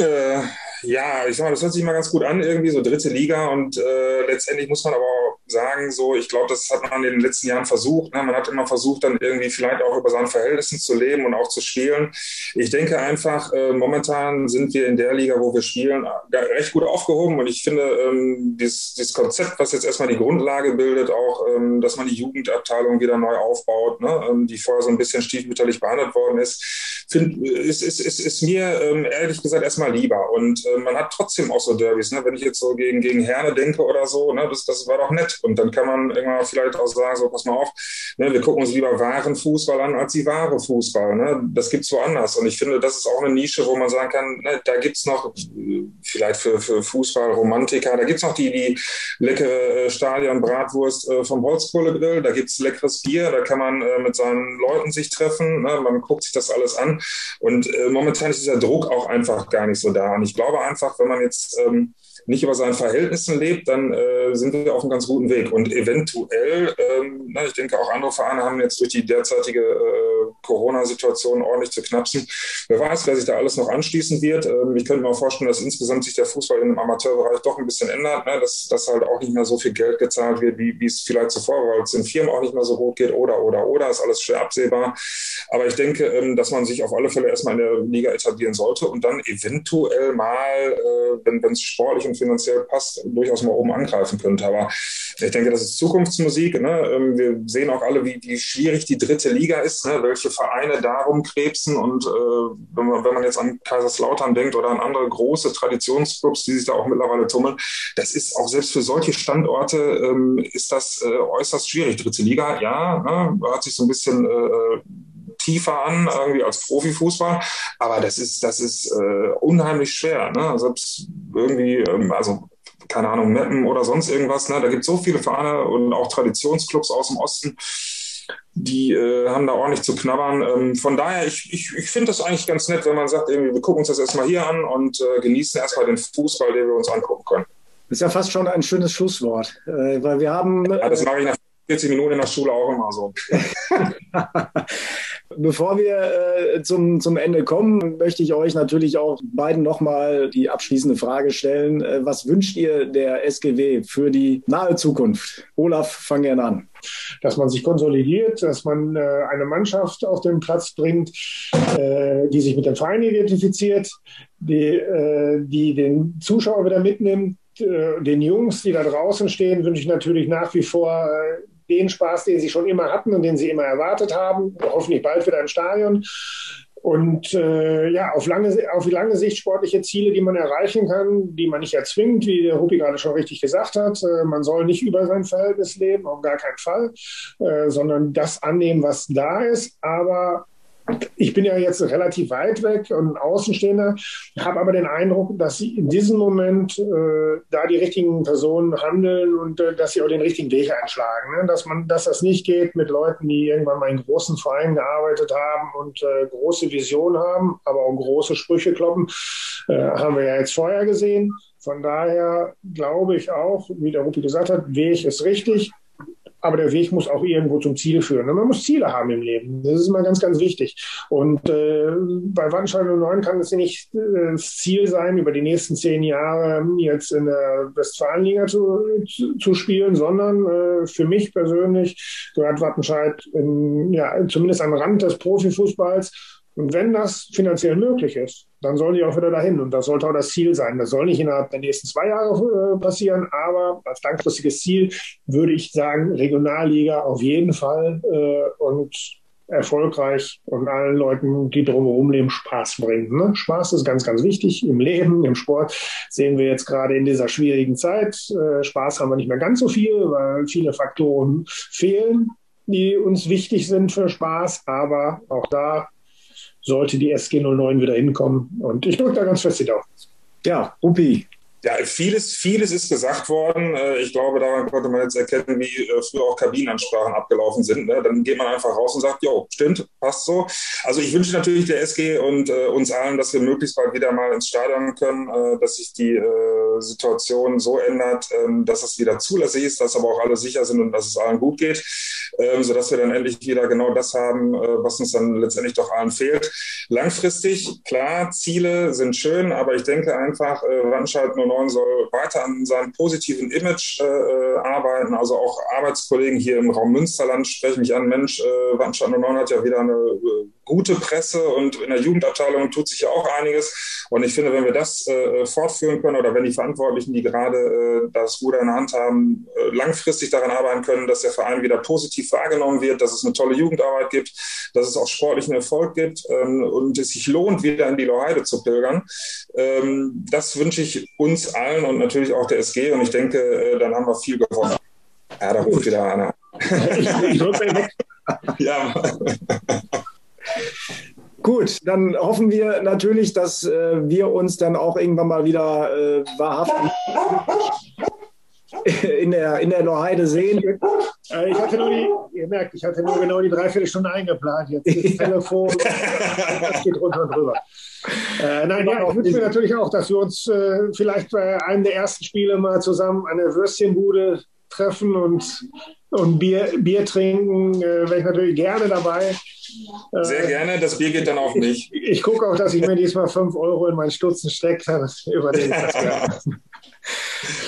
Äh, ja, ich sag mal, das hört sich mal ganz gut an, irgendwie so dritte Liga und äh, letztendlich muss man aber auch sagen, so, ich glaube, das hat man in den letzten Jahren versucht, ne? Man hat immer versucht, dann irgendwie vielleicht auch über seinen Verhältnissen zu leben und auch zu spielen. Ich denke einfach, äh, momentan sind wir in der Liga, wo wir spielen, recht gut aufgehoben und ich finde, ähm, dieses, dieses Konzept, was jetzt erstmal die Grundlage bildet, auch, ähm, dass man die Jugendabteilung wieder neu aufbaut, ne? ähm, die vorher so ein bisschen stiefmütterlich behandelt worden ist, find, ist, ist, ist, ist mir ähm, ehrlich gesagt erstmal lieber. Und äh, man hat trotzdem auch so Derbys, ne? Wenn ich jetzt so gegen, gegen Herne denke oder so, ne? das, das war doch nett. Und dann kann man irgendwann vielleicht auch sagen, so pass mal auf, ne? Wir gucken uns lieber wahren Fußball an, als die wahre Fußball. Ne? Das gibt es woanders. Und ich finde, das ist auch eine Nische, wo man sagen kann, ne? Da gibt es noch vielleicht für, für Fußball-Romantiker, da gibt es noch die, die leckere äh, Stadion-Bratwurst äh, vom Holzkohlegrill, da gibt es leckeres Bier, da kann man äh, mit seinen Leuten sich treffen, ne? Man guckt sich das alles an. Und äh, momentan ist dieser Druck auch einfach gar nicht so da. Und ich glaube einfach, wenn man jetzt ähm, nicht über seinen Verhältnissen lebt, dann äh, sind wir auf einem ganz guten Weg. Und eventuell, ähm, na, ich denke auch andere Vereine haben jetzt durch die derzeitige äh, Corona-Situation ordentlich zu knapsen. Wer weiß, wer sich da alles noch anschließen wird. Ähm, ich könnte mir vorstellen, dass insgesamt sich der Fußball in dem Amateurbereich doch ein bisschen ändert, ne? dass, dass halt auch nicht mehr so viel Geld gezahlt wird, wie es vielleicht zuvor war, weil es den Firmen auch nicht mehr so gut geht oder, oder, oder. Ist alles schwer absehbar. Aber ich denke, ähm, dass man sich auf alle Fälle erstmal in der Liga etablieren sollte und dann eventuell mal, äh, wenn es sportlich und finanziell passt, durchaus mal oben angreifen könnte. Aber ich denke, das ist Zukunftsmusik. Ne? Wir sehen auch alle, wie, wie schwierig die dritte Liga ist, ne? Welche Vereine darum krebsen. Und äh, wenn, man, wenn man jetzt an Kaiserslautern denkt oder an andere große Traditionsclubs, die sich da auch mittlerweile tummeln, das ist auch selbst für solche Standorte ähm, ist das äh, äußerst schwierig. Dritte Liga, ja, ne? Hat sich so ein bisschen äh, tiefer an, irgendwie als Profifußball. Aber das ist, das ist äh, unheimlich schwer. Ne? Selbst irgendwie, ähm, also keine Ahnung, Meppen oder sonst irgendwas. Ne? Da gibt es so viele Vereine und auch Traditionsclubs aus dem Osten, die äh, haben da ordentlich zu knabbern. Ähm, von daher, ich, ich, ich finde das eigentlich ganz nett, wenn man sagt, irgendwie, wir gucken uns das erstmal hier an und äh, genießen erstmal den Fußball, den wir uns angucken können. Das ist ja fast schon ein schönes Schlusswort. Äh, weil wir haben... Äh, ja, das mache ich nach vierzig Minuten in der Schule auch immer so. Bevor wir äh, zum, zum Ende kommen, möchte ich euch natürlich auch beiden nochmal die abschließende Frage stellen. Äh, was wünscht ihr der S G W für die nahe Zukunft? Olaf, fang gerne an. Dass man sich konsolidiert, dass man äh, eine Mannschaft auf den Platz bringt, äh, die sich mit dem Verein identifiziert, die, äh, die den Zuschauer wieder mitnimmt. Äh, den Jungs, die da draußen stehen, wünsche ich natürlich nach wie vor... Äh, den Spaß, den sie schon immer hatten und den sie immer erwartet haben, hoffentlich bald wieder im Stadion. Und äh, ja, auf lange, auf lange Sicht sportliche Ziele, die man erreichen kann, die man nicht erzwingt, wie der Ruppi gerade schon richtig gesagt hat. Äh, man soll nicht über sein Verhältnis leben, auf gar keinen Fall, äh, sondern das annehmen, was da ist. Aber ich bin ja jetzt relativ weit weg und ein Außenstehender, habe aber den Eindruck, dass sie in diesem Moment äh, da die richtigen Personen handeln und äh, dass sie auch den richtigen Weg einschlagen. Ne? Dass man, dass das nicht geht mit Leuten, die irgendwann mal in großen Vereinen gearbeitet haben und äh, große Visionen haben, aber auch große Sprüche kloppen, äh, haben wir ja jetzt vorher gesehen. Von daher glaube ich auch, wie der Ruppi gesagt hat, Weg ist richtig. Aber der Weg muss auch irgendwo zum Ziel führen. Man muss Ziele haben im Leben. Das ist immer ganz, ganz wichtig. Und äh, bei Wattenscheid null neun kann es nicht äh, das Ziel sein, über die nächsten zehn Jahre jetzt in der Westfalenliga zu, zu, zu spielen, sondern äh, für mich persönlich gehört Wattenscheid in, ja, zumindest am Rand des Profifußballs. Und wenn das finanziell möglich ist, dann sollen die auch wieder dahin. Und das sollte auch das Ziel sein. Das soll nicht innerhalb der nächsten zwei Jahre passieren. Aber als langfristiges Ziel würde ich sagen, Regionalliga auf jeden Fall äh, und erfolgreich und allen Leuten, die drumherum leben, Spaß bringen. Ne? Spaß ist ganz, ganz wichtig im Leben, im Sport. Sehen wir jetzt gerade in dieser schwierigen Zeit. Äh, Spaß haben wir nicht mehr ganz so viel, weil viele Faktoren fehlen, die uns wichtig sind für Spaß. Aber auch da sollte die S G null neun wieder hinkommen. Und ich drücke da ganz fest die Daumen. Ja, Ruppi, Ja, vieles, vieles ist gesagt worden. Ich glaube, daran konnte man jetzt erkennen, wie früher auch Kabinenansprachen abgelaufen sind. Dann geht man einfach raus und sagt, jo, stimmt, passt so. Also ich wünsche natürlich der S G und uns allen, dass wir möglichst bald wieder mal ins Stadion können, dass sich die Situation so ändert, dass es wieder zulässig ist, dass aber auch alle sicher sind und dass es allen gut geht, sodass wir dann endlich wieder genau das haben, was uns dann letztendlich doch allen fehlt. Langfristig, klar, Ziele sind schön, aber ich denke einfach, Wattenscheid null neun soll weiter an seinem positiven Image äh, arbeiten, also auch Arbeitskollegen hier im Raum Münsterland sprechen mich an, Mensch, äh, Wattenscheid null neun hat ja wieder eine äh, gute Presse und in der Jugendabteilung tut sich ja auch einiges und ich finde, wenn wir das äh, fortführen können oder wenn die Verantwortlichen, die gerade äh, das Ruder in der Hand haben, äh, langfristig daran arbeiten können, dass der Verein wieder positiv wahrgenommen wird, dass es eine tolle Jugendarbeit gibt, dass es auch sportlichen Erfolg gibt ähm, und es sich lohnt, wieder in die Lohrheide zu pilgern. Ähm, das wünsche ich uns allen und natürlich auch der S G und ich denke, äh, dann haben wir viel gewonnen. Ja, da ruft wieder einer. Ja. Gut, dann hoffen wir natürlich, dass äh, wir uns dann auch irgendwann mal wieder äh, wahrhaftig in der, in der Lohrheide sehen. Ich hatte nur die, ihr merkt, ich hatte nur genau die Dreiviertelstunde eingeplant. Jetzt ist das Telefon, das geht runter und drüber. Äh, nein, ja, ich wünsche mir natürlich auch, dass wir uns äh, vielleicht bei einem der ersten Spiele mal zusammen an der Würstchenbude treffen und, und Bier, Bier trinken, äh, wäre ich natürlich gerne dabei. Äh, Sehr gerne, das Bier geht dann auch nicht. Ich, ich gucke auch, dass ich mir diesmal fünf Euro in meinen Stutzen stecke. Über den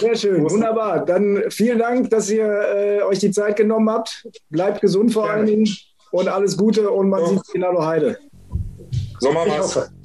Sehr schön, wunderbar. Dann vielen Dank, dass ihr äh, euch die Zeit genommen habt. Bleibt gesund vor allen Dingen und alles Gute und man sieht sich in der Lohrheide. So machen wir es.